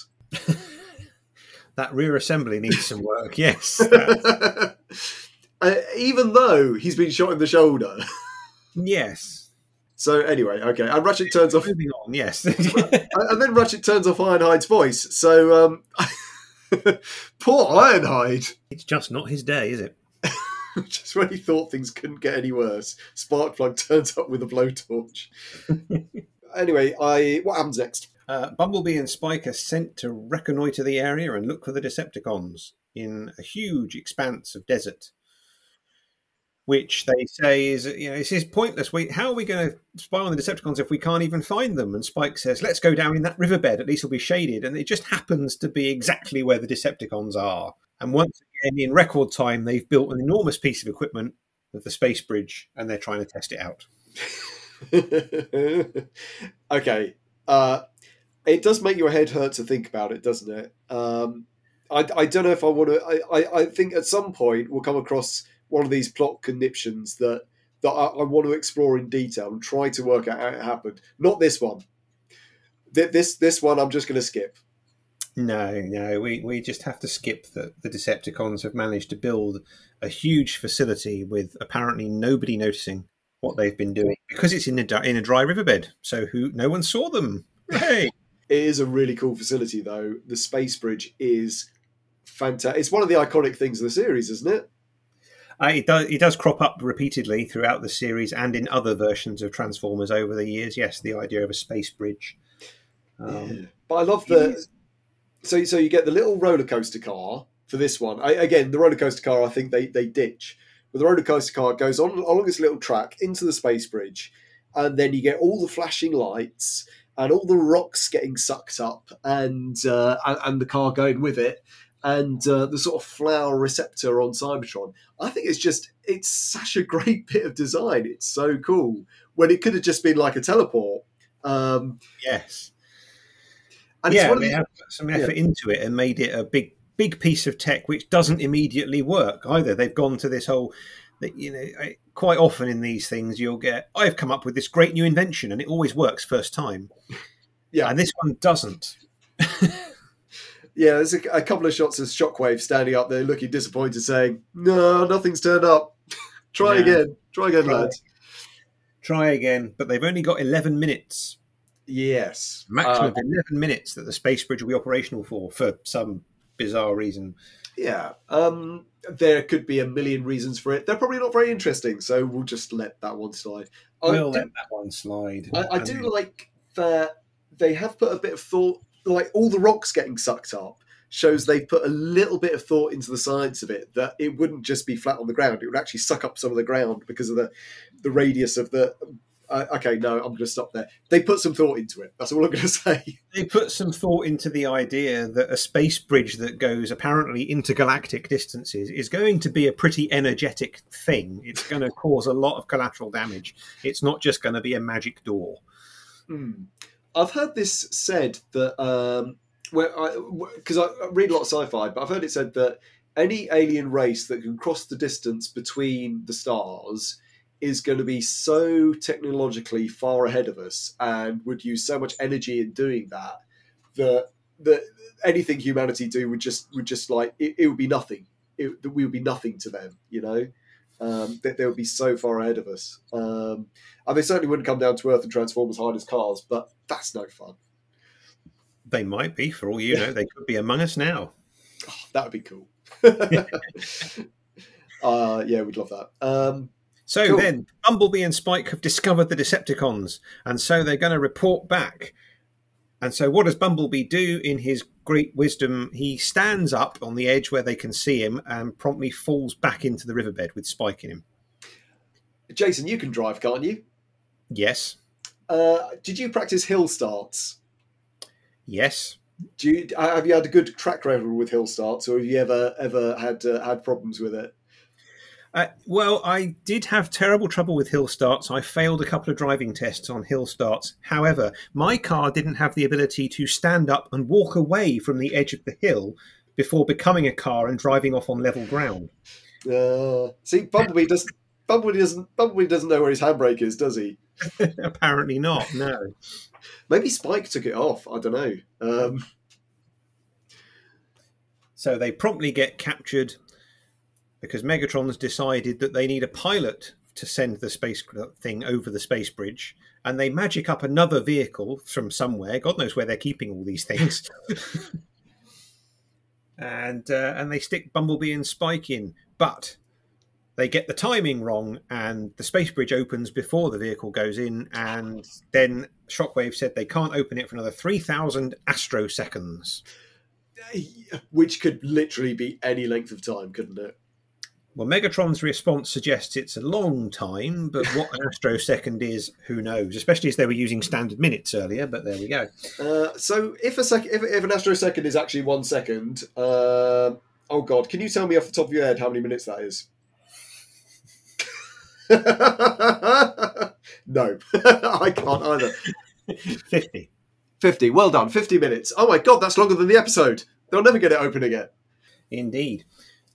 That rear assembly needs some work, yes. uh, even though he's been shot in the shoulder. Yes. So anyway, okay. And Ratchet turns off... Moving on, yes. And then Ratchet turns off Ironhide's voice. So um, poor Ironhide. It's just not his day, is it? Just when he thought things couldn't get any worse, Sparkplug turns up with a blowtorch. Anyway, I what happens next? Uh, Bumblebee and Spike are sent to reconnoitre the area and look for the Decepticons in a huge expanse of desert, which they say is, you know, this is pointless. We, how are we going to spy on the Decepticons if we can't even find them? And Spike says, let's go down in that riverbed. At least it'll be shaded. And it just happens to be exactly where the Decepticons are. And once again, in record time, they've built an enormous piece of equipment with the space bridge, and they're trying to test it out. Okay. Uh... It does make your head hurt to think about it, doesn't it? Um, I, I don't know if I want to... I, I, I think at some point we'll come across one of these plot conniptions that, that I, I want to explore in detail and try to work out how it happened. Not this one. This, this one I'm just going to skip. No, no, we, we just have to skip that the Decepticons have managed to build a huge facility with apparently nobody noticing what they've been doing because it's in a, in a dry riverbed, so who no one saw them. Hey. It is a really cool facility, though. The space bridge is fantastic. It's one of the iconic things of the series, isn't it? Uh, it, does, it does crop up repeatedly throughout the series and in other versions of Transformers over the years. Yes, the idea of a space bridge. Um, yeah. But I love the... So, so you get the little roller coaster car for this one. I, again, the roller coaster car, I think they, they ditch. But the roller coaster car goes on along this little track into the space bridge, and then you get all the flashing lights and all the rocks getting sucked up, and uh, and, and the car going with it, and uh, the sort of flower receptor on Cybertron. I think it's just it's such a great bit of design. It's so cool when it could have just been like a teleport. Um, yes. And yeah, they have put some effort yeah. into it and made it a big, big piece of tech which doesn't immediately work either. They've gone to this whole, you know, quite often in these things you'll get, I've come up with this great new invention, and it always works first time. Yeah, and this one doesn't. Yeah, there's a, a couple of shots of Shockwave standing up there looking disappointed, saying, "No, nothing's turned up. Try no. again. Try again, Try. lads. Try again." But they've only got eleven minutes. Yes. Maximum um, eleven minutes that the space bridge will be operational for, for some bizarre reason. Yeah. Um, there could be a million reasons for it. They're probably not very interesting, so we'll just let that one slide. I we'll do, let that one slide. I, I do like that they have put a bit of thought, like all the rocks getting sucked up shows they've put a little bit of thought into the science of it, that it wouldn't just be flat on the ground. It would actually suck up some of the ground because of the, the radius of the... Uh, okay, no, I'm going to stop there. They put some thought into it. That's all I'm going to say. They put some thought into the idea that a space bridge that goes apparently intergalactic distances is going to be a pretty energetic thing. It's going to cause a lot of collateral damage. It's not just going to be a magic door. Mm. I've heard this said that, um, where I, because I read a lot of sci-fi, but I've heard it said that any alien race that can cross the distance between the stars is going to be so technologically far ahead of us and would use so much energy in doing that that that anything humanity do would just would just like it, it would be nothing. It, we would be nothing to them, you know. Um, that they would be so far ahead of us. Um, and they certainly wouldn't come down to Earth and transform as hard as cars, but that's no fun. They might be, for all you know. They could be among us now. Oh, that would be cool. uh, yeah, we'd love that. Um, So cool. Then, Bumblebee and Spike have discovered the Decepticons, and so they're going to report back. And so what does Bumblebee do in his great wisdom? He stands up on the edge where they can see him and promptly falls back into the riverbed with Spike in him. Jason, you can drive, can't you? Yes. Uh, did you practice hill starts? Yes. Do you, have you had a good track record with hill starts, or have you ever ever had uh, had problems with it? Uh, well, I did have terrible trouble with hill starts. I failed a couple of driving tests on hill starts. However, my car didn't have the ability to stand up and walk away from the edge of the hill before becoming a car and driving off on level ground. Uh, see, Bumblebee doesn't, Bumblebee doesn't, Bumblebee doesn't know where his handbrake is, does he? Apparently not, no. Maybe Spike took it off. I don't know. Um... So they promptly get captured, because Megatron's decided that they need a pilot to send the space thing over the space bridge, and they magic up another vehicle from somewhere. God knows where they're keeping all these things. and uh, and they stick Bumblebee and Spike in, but they get the timing wrong, and the space bridge opens before the vehicle goes in, and then Shockwave said they can't open it for another three thousand astroseconds. Which could literally be any length of time, couldn't it? Well, Megatron's response suggests it's a long time, but what an astrosecond is, who knows? Especially as they were using standard minutes earlier, but there we go. Uh, so if a sec- if, if an astrosecond is actually one second, uh, oh, God, can you tell me off the top of your head how many minutes that is? No, I can't either. fifty. fifty, well done, fifty minutes. Oh, my God, that's longer than the episode. They'll never get it open again. Indeed.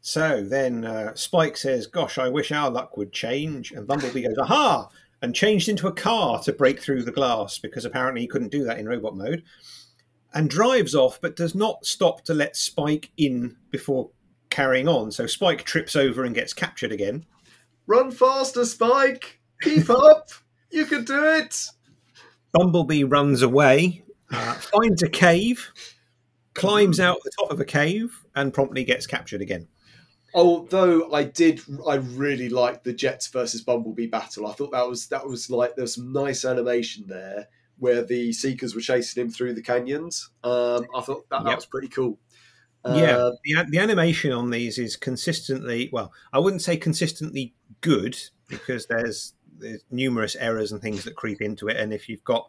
So then uh, Spike says, "Gosh, I wish our luck would change." And Bumblebee goes, "Aha!" and changed into a car to break through the glass because apparently he couldn't do that in robot mode. and drives off, but does not stop to let Spike in before carrying on. So Spike trips over and gets captured again. Run faster, Spike! Keep up! You can do it! Bumblebee runs away, uh, finds a cave, climbs out the top of a cave, and promptly gets captured again. Although I did, I really liked the Jets versus Bumblebee battle. I thought that was that was like there was some nice animation there where the Seekers were chasing him through the canyons. Um, I thought that, yep. that was pretty cool. Yeah, uh, the, the animation on these is consistently, well, I wouldn't say consistently good because there's, there's numerous errors and things that creep into it. And if you've got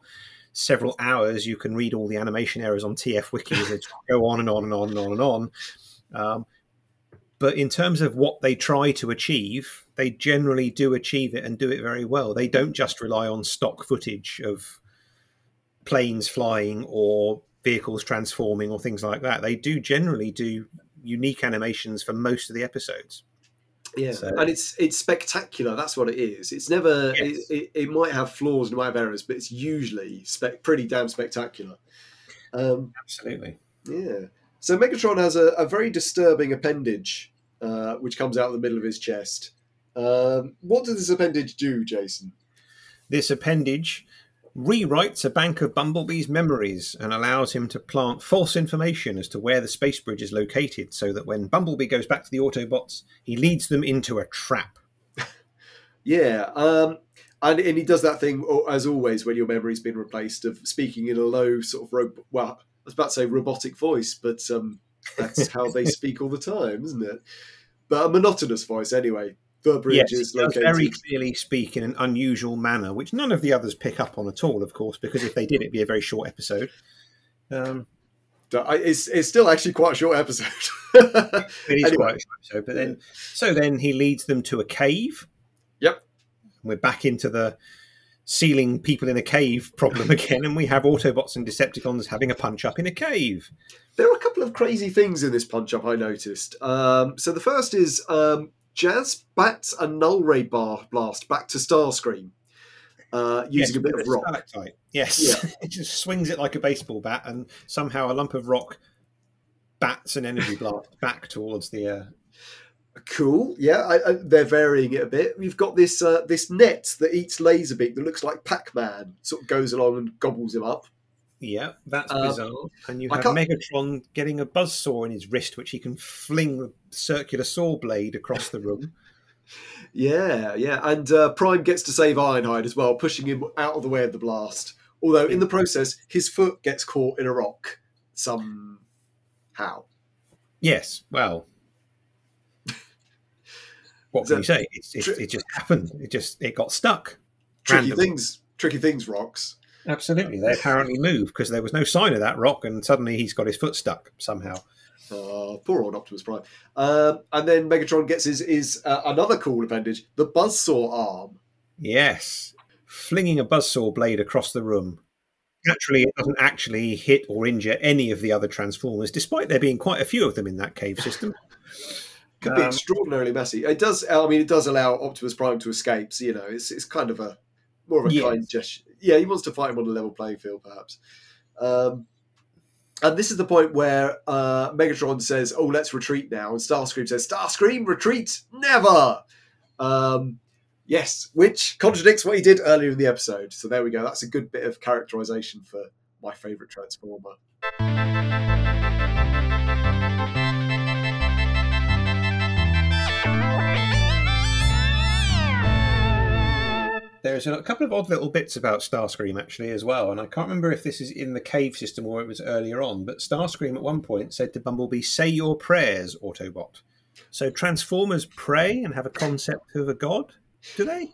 several hours, you can read all the animation errors on T F Wiki. They go on and on and on and on and on. Um, But in terms of what they try to achieve, they generally do achieve it and do it very well. They don't just rely on stock footage of planes flying or vehicles transforming or things like that. They do generally do unique animations for most of the episodes. Yeah, so. And it's it's spectacular. That's what it is. It's never. Yes. It, it, it might have flaws and it might have errors, but it's usually spec- pretty damn spectacular. Um, Absolutely. Yeah. So Megatron has a, a very disturbing appendage, uh, which comes out of the middle of his chest. Um, what does this appendage do, Jason? This appendage rewrites a bank of Bumblebee's memories and allows him to plant false information as to where the space bridge is located, so that when Bumblebee goes back to the Autobots, he leads them into a trap. yeah, um... And, and he does that thing, as always, when your memory's been replaced, of speaking in a low sort of, ro- well, I was about to say robotic voice, but um, that's how they speak all the time, isn't it? But a monotonous voice, anyway. The bridge yes, is located. Yes, very clearly speak in an unusual manner, which none of the others pick up on at all, of course, because if they did, it'd be a very short episode. Um, it's, it's still actually quite a short episode. it is anyway. quite a short episode. But then, so then he leads them to a cave. Yep. We're back into the sealing people in a cave problem again, and we have Autobots and Decepticons having a punch-up in a cave. There are a couple of crazy things in this punch-up I noticed. Um, so the first is um, Jazz bats a null ray bar blast back to Starscream uh, using yes, a bit of rock. Stalactite. Yes, yeah. It just swings it like a baseball bat, and somehow a lump of rock bats an energy blast back towards the... Uh, Cool, yeah, I, I, they're varying it a bit. We've got this uh, this net that eats Laserbeak that looks like Pac-Man, sort of goes along and gobbles him up. Yeah, that's um, bizarre. And you I have can't... Megatron getting a buzzsaw in his wrist, which he can fling the circular saw blade across the room. yeah, yeah, and uh, Prime gets to save Ironhide as well, pushing him out of the way of the blast. Although, in the process, his foot gets caught in a rock somehow. Yes, well... What can you say? It's, it's, tri- it just happened. It just it got stuck. Tricky randomly. things. Tricky things. Rocks. Absolutely. They apparently move because there was no sign of that rock, and suddenly he's got his foot stuck somehow. Uh, poor old Optimus Prime. Um, and then Megatron gets his is uh, another cool appendage, the buzzsaw arm. Yes, flinging a buzzsaw blade across the room. Naturally, it doesn't actually hit or injure any of the other Transformers, despite there being quite a few of them in that cave system. Could be extraordinarily messy. It does. I mean, it does allow Optimus Prime to escape. So you know, it's it's kind of a more of a yes. kind gesture. Yeah, he wants to fight him on a level playing field, perhaps. Um, and this is the point where uh, Megatron says, "Oh, let's retreat now," and Starscream says, "Starscream, retreat, never." Um, yes, which contradicts what he did earlier in the episode. So there we go. That's a good bit of characterization for my favourite Transformer. There's a couple of odd little bits about Starscream, actually, as well. And I can't remember if this is in the cave system or it was earlier on, but Starscream at one point said to Bumblebee, "Say your prayers, Autobot." So Transformers pray and have a concept of a god, do they?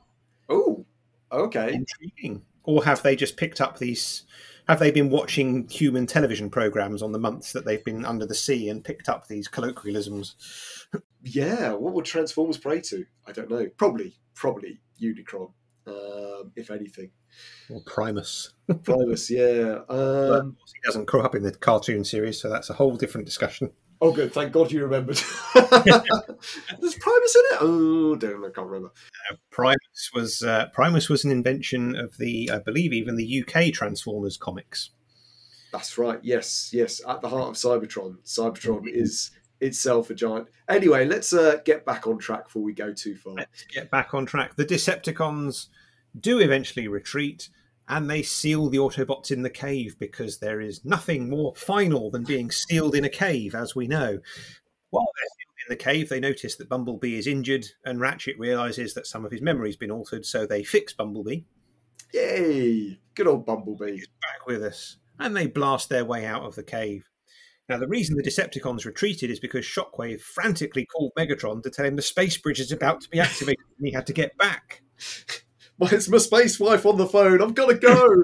Oh, okay. Intriguing. Or have they just picked up these... Have they been watching human television programs on the months that they've been under the sea and picked up these colloquialisms? Yeah, what would Transformers pray to? I don't know. Probably, probably Unicron. Um, if anything, or Primus, Primus, yeah. Um, but he doesn't grow up in the cartoon series, so that's a whole different discussion. Oh, good! Thank God you remembered. There's Primus in it. Oh, damn! I can't remember. Uh, Primus was uh, Primus was an invention of the, I believe, even the U K Transformers comics. That's right. Yes, yes. At the heart of Cybertron, Cybertron is itself a giant. Anyway, let's uh, get back on track before we go too far. Let's get back on track. The Decepticons do eventually retreat, and they seal the Autobots in the cave because there is nothing more final than being sealed in a cave, as we know. While they're sealed in the cave, they notice that Bumblebee is injured, and Ratchet realises that some of his memory's been altered, so they fix Bumblebee. Yay! Good old Bumblebee. He's back with us. And they blast their way out of the cave. Now, the reason the Decepticons retreated is because Shockwave frantically called Megatron to tell him the space bridge is about to be activated and he had to get back. Well, it's my space wife on the phone. I've got to go.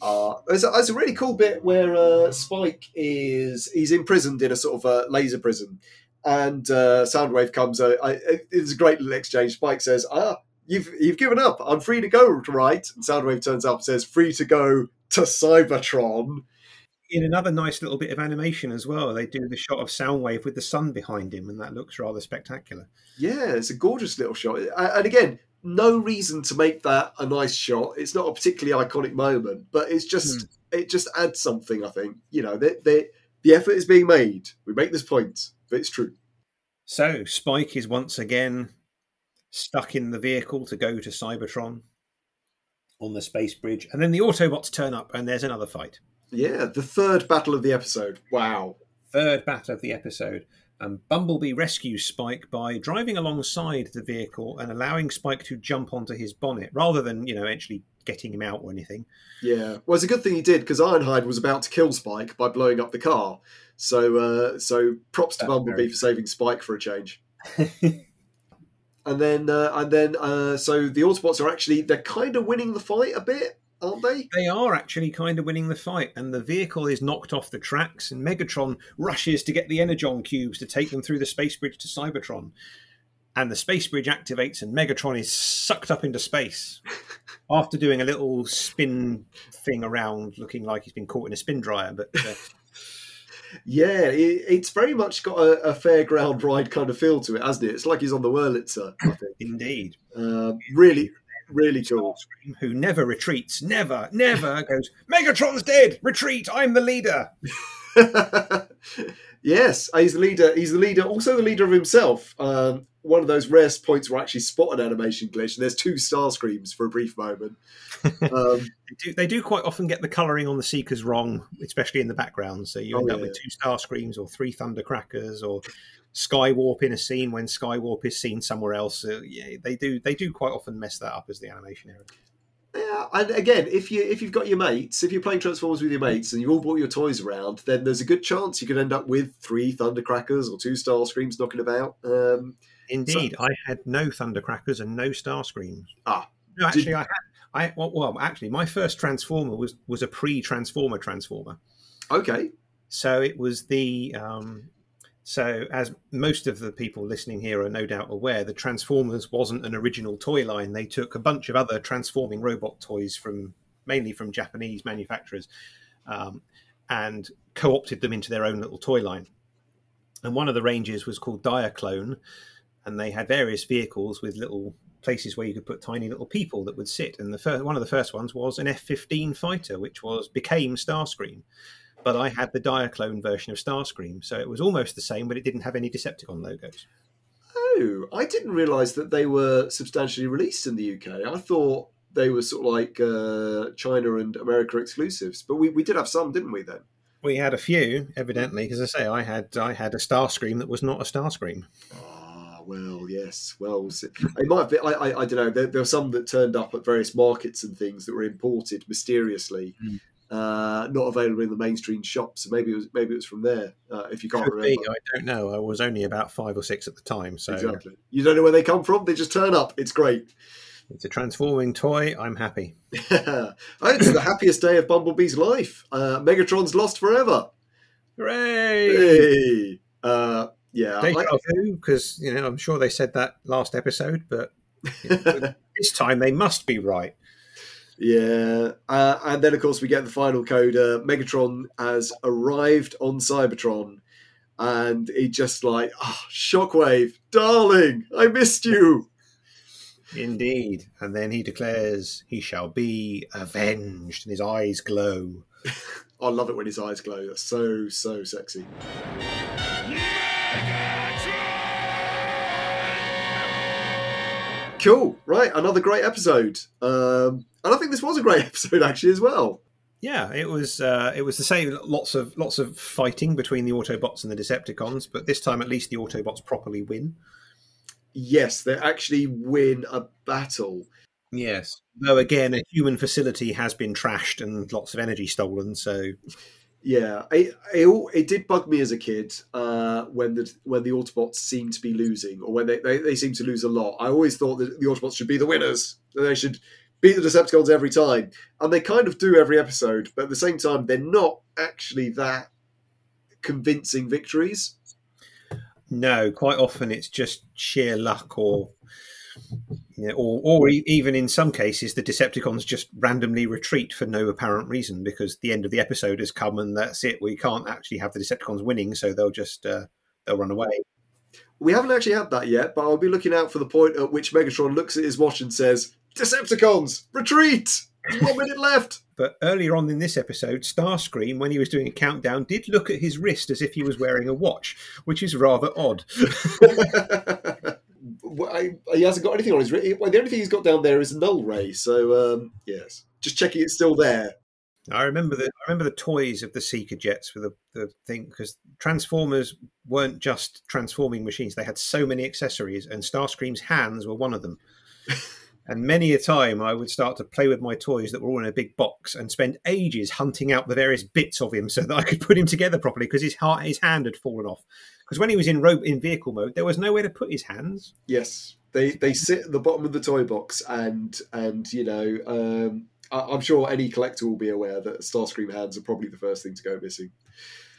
uh, there's, a, there's a really cool bit where uh, Spike is he's imprisoned in a sort of a laser prison. And uh, Soundwave comes. Uh, I, it's a great little exchange. Spike says, ah, You've you've given up. I'm free to go, right? And Soundwave turns up and says, free to go to Cybertron. In another nice little bit of animation as well, they do the shot of Soundwave with the sun behind him, and that looks rather spectacular. Yeah, it's a gorgeous little shot. And again, no reason to make that a nice shot. It's not a particularly iconic moment, but it's just hmm. it just adds something, I think. You know, the, the, the effort is being made. We make this point, but it's true. So Spike is once again stuck in the vehicle to go to Cybertron on the space bridge. And then the Autobots turn up and there's another fight. Yeah, the third battle of the episode. Wow. Third battle of the episode. And Bumblebee rescues Spike by driving alongside the vehicle and allowing Spike to jump onto his bonnet rather than, you know, actually getting him out or anything. Yeah. Well, it's a good thing he did because Ironhide was about to kill Spike by blowing up the car. So, uh, so props to That's Bumblebee very... for saving Spike for a change. And then, uh, and then, uh, so the Autobots are actually, they're kind of winning the fight a bit, aren't they? They are actually kind of winning the fight. And the vehicle is knocked off the tracks and Megatron rushes to get the Energon cubes to take them through the space bridge to Cybertron. And the space bridge activates and Megatron is sucked up into space after doing a little spin thing around, looking like he's been caught in a spin dryer. But... Uh, yeah, it's very much got a, a fairground ride kind of feel to it, hasn't it? It's like he's on the Wurlitzer, I think. Indeed. Um, really, really cool. Starscream, who never retreats, never, never goes, Megatron's dead! Retreat! I'm the leader! Yes, he's the leader. He's the leader, also the leader of himself. Um, one of those rare points where I actually spot an animation glitch, and there's two Starscreams for a brief moment. Um, they, do, they do quite often get the colouring on the Seekers wrong, especially in the background. So you end oh, up yeah. with two Starscreams or three Thundercrackers or Skywarp in a scene when Skywarp is seen somewhere else. So yeah, they do they do quite often mess that up as the animation error. Yeah, and again, if you if you've got your mates, if you're playing Transformers with your mates and you all brought your toys around, then there's a good chance you could end up with three Thundercrackers or two Starscreams knocking about. Um, Indeed, so, I had no Thundercrackers and no Starscreams. Ah, no, actually, did, I had. I well, well, actually, my first Transformer was was a pre-Transformer Transformer. Okay, so it was the. Um, So, as most of the people listening here are no doubt aware, the Transformers wasn't an original toy line. They took a bunch of other transforming robot toys from mainly from Japanese manufacturers um, and co-opted them into their own little toy line. And one of the ranges was called Diaclone, and they had various vehicles with little places where you could put tiny little people that would sit. And the first, one of the first ones was an F fifteen fighter, which was became Starscream. But I had the Diaclone version of Starscream, so it was almost the same, but it didn't have any Decepticon logos. Oh, I didn't realise that they were substantially released in the U K. I thought they were sort of like uh, China and America exclusives, but we, we did have some, didn't we, then? We had a few, evidently, because I say I had I had a Starscream that was not a Starscream. Ah, well, yes. Well, it might have been, I, I, I don't know, there, there were some that turned up at various markets and things that were imported mysteriously. Mm. Uh, not available in the mainstream shops. So maybe it was maybe it was from there. Uh, if you can't Could remember, be. I don't know. I was only about five or six at the time. So exactly, you don't know where they come from. They just turn up. It's great. It's a transforming toy. I'm happy. It's the happiest day of Bumblebee's life. Uh, Megatron's lost forever. Hooray! Hey. Uh, yeah, because you know I'm sure they said that last episode, but you know, this time they must be right. Yeah, uh, and then, of course, we get the final code. Uh, Megatron has arrived on Cybertron, and he just like, oh, Shockwave, darling, I missed you. Indeed. And then he declares, "He shall be avenged," and his eyes glow. I love it when his eyes glow. That's so, so sexy. Cool. Right. Another great episode. Um, and I think this was a great episode, actually, as well. Yeah, it was. Uh, it was the same. Lots of lots of fighting between the Autobots and the Decepticons, but this time, at least, the Autobots properly win. Yes, they actually win a battle. Yes, though again, a human facility has been trashed and lots of energy stolen. So, yeah, it it, it did bug me as a kid uh, when the when the Autobots seemed to be losing, or when they, they they seemed to lose a lot. I always thought that the Autobots should be the winners. That they should beat the Decepticons every time, and they kind of do every episode. But at the same time, they're not actually that convincing victories. No, quite often it's just sheer luck, or you know, or, or even in some cases, the Decepticons just randomly retreat for no apparent reason because the end of the episode has come and that's it. We can't actually have the Decepticons winning, so they'll just uh, they'll run away. We haven't actually had that yet, but I'll be looking out for the point at which Megatron looks at his watch and says, "Decepticons, retreat! There's one minute left." But earlier on in this episode, Starscream, when he was doing a countdown, did look at his wrist as if he was wearing a watch, which is rather odd. He hasn't got anything on his wrist. The only thing he's got down there is a null ray. So, um, yes, just checking it's still there. I remember the I remember the toys of the Seeker jets with the, the thing, because Transformers weren't just transforming machines. They had so many accessories, and Starscream's hands were one of them. And many a time I would start to play with my toys that were all in a big box and spend ages hunting out the various bits of him so that I could put him together properly because his heart, his hand had fallen off. Because when he was in rope in vehicle mode, there was nowhere to put his hands. Yes, they they sit at the bottom of the toy box, and and you know um, I, I'm sure any collector will be aware that Starscream hands are probably the first thing to go missing.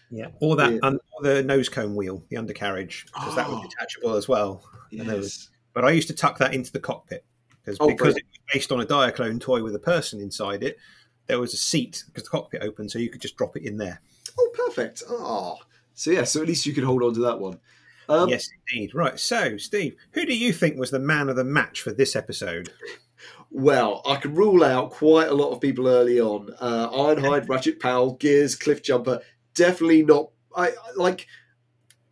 Yeah, or that yeah. Un, or the nose cone wheel, the undercarriage, because oh. that was detachable as well. Yes. And there was, but I used to tuck that into the cockpit. Oh, because it was based on a Diaclone toy with a person inside it, there was a seat because the cockpit opened, so you could just drop it in there. Oh, perfect. Oh. So, yeah, so at least you could hold on to that one. Um, yes, indeed. Right, so, Steve, who do you think was the man of the match for this episode? Well, I could rule out quite a lot of people early on. Uh, Ironhide, Ratchet, Prowl, Gears, Cliffjumper, definitely not... I like.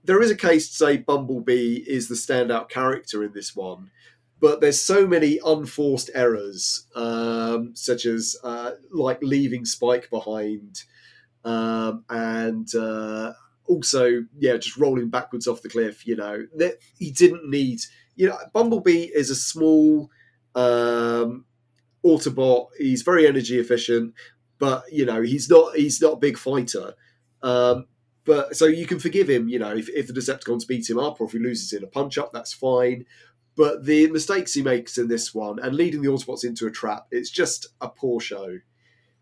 There is a case to say Bumblebee is the standout character in this one, but there's so many unforced errors, um, such as uh, like leaving Spike behind, um, and uh, also yeah, just rolling backwards off the cliff. You know, that he didn't need. You know, Bumblebee is a small um, Autobot. He's very energy efficient, but you know he's not he's not a big fighter. Um, but so you can forgive him. You know, if, if the Decepticons beat him up or if he loses in a punch up, that's fine. But the mistakes he makes in this one and leading the Autobots into a trap, it's just a poor show.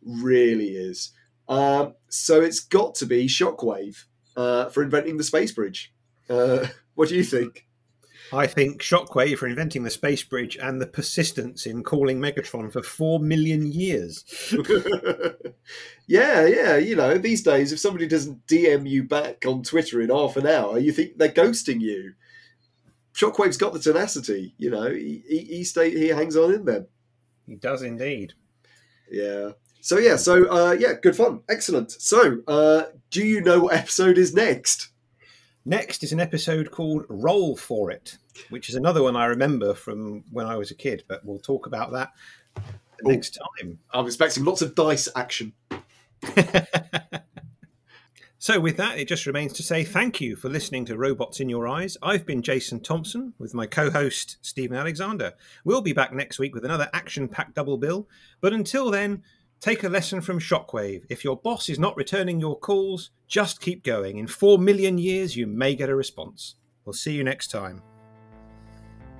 Really is. Um, so it's got to be Shockwave uh, for inventing the space bridge. Uh, what do you think? I think Shockwave for inventing the space bridge and the persistence in calling Megatron for four million years. yeah, yeah. You know, these days, if somebody doesn't D M you back on Twitter in half an hour, you think they're ghosting you. Shockwave's got the tenacity, you know. He he, he, stay, he hangs on in there. He does indeed. Yeah. So yeah. So uh, yeah. Good fun. Excellent. So uh, do you know what episode is next? Next is an episode called "Roll for It," which is another one I remember from when I was a kid. But we'll talk about that next Ooh. time. I'm expecting lots of dice action. So with that, it just remains to say thank you for listening to Robots in Your Eyes. I've been Jason Thompson with my co-host, Stephen Alexander. We'll be back next week with another action-packed double bill. But until then, take a lesson from Shockwave. If your boss is not returning your calls, just keep going. In four million years, you may get a response. We'll see you next time.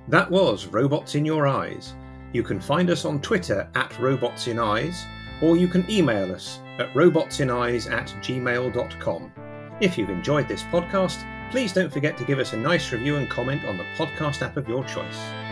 That was Robots in Your Eyes. You can find us on Twitter at Robots in Eyes, or you can email us at robots in eyes at gmail dot com. If you've enjoyed this podcast, please don't forget to give us a nice review and comment on the podcast app of your choice.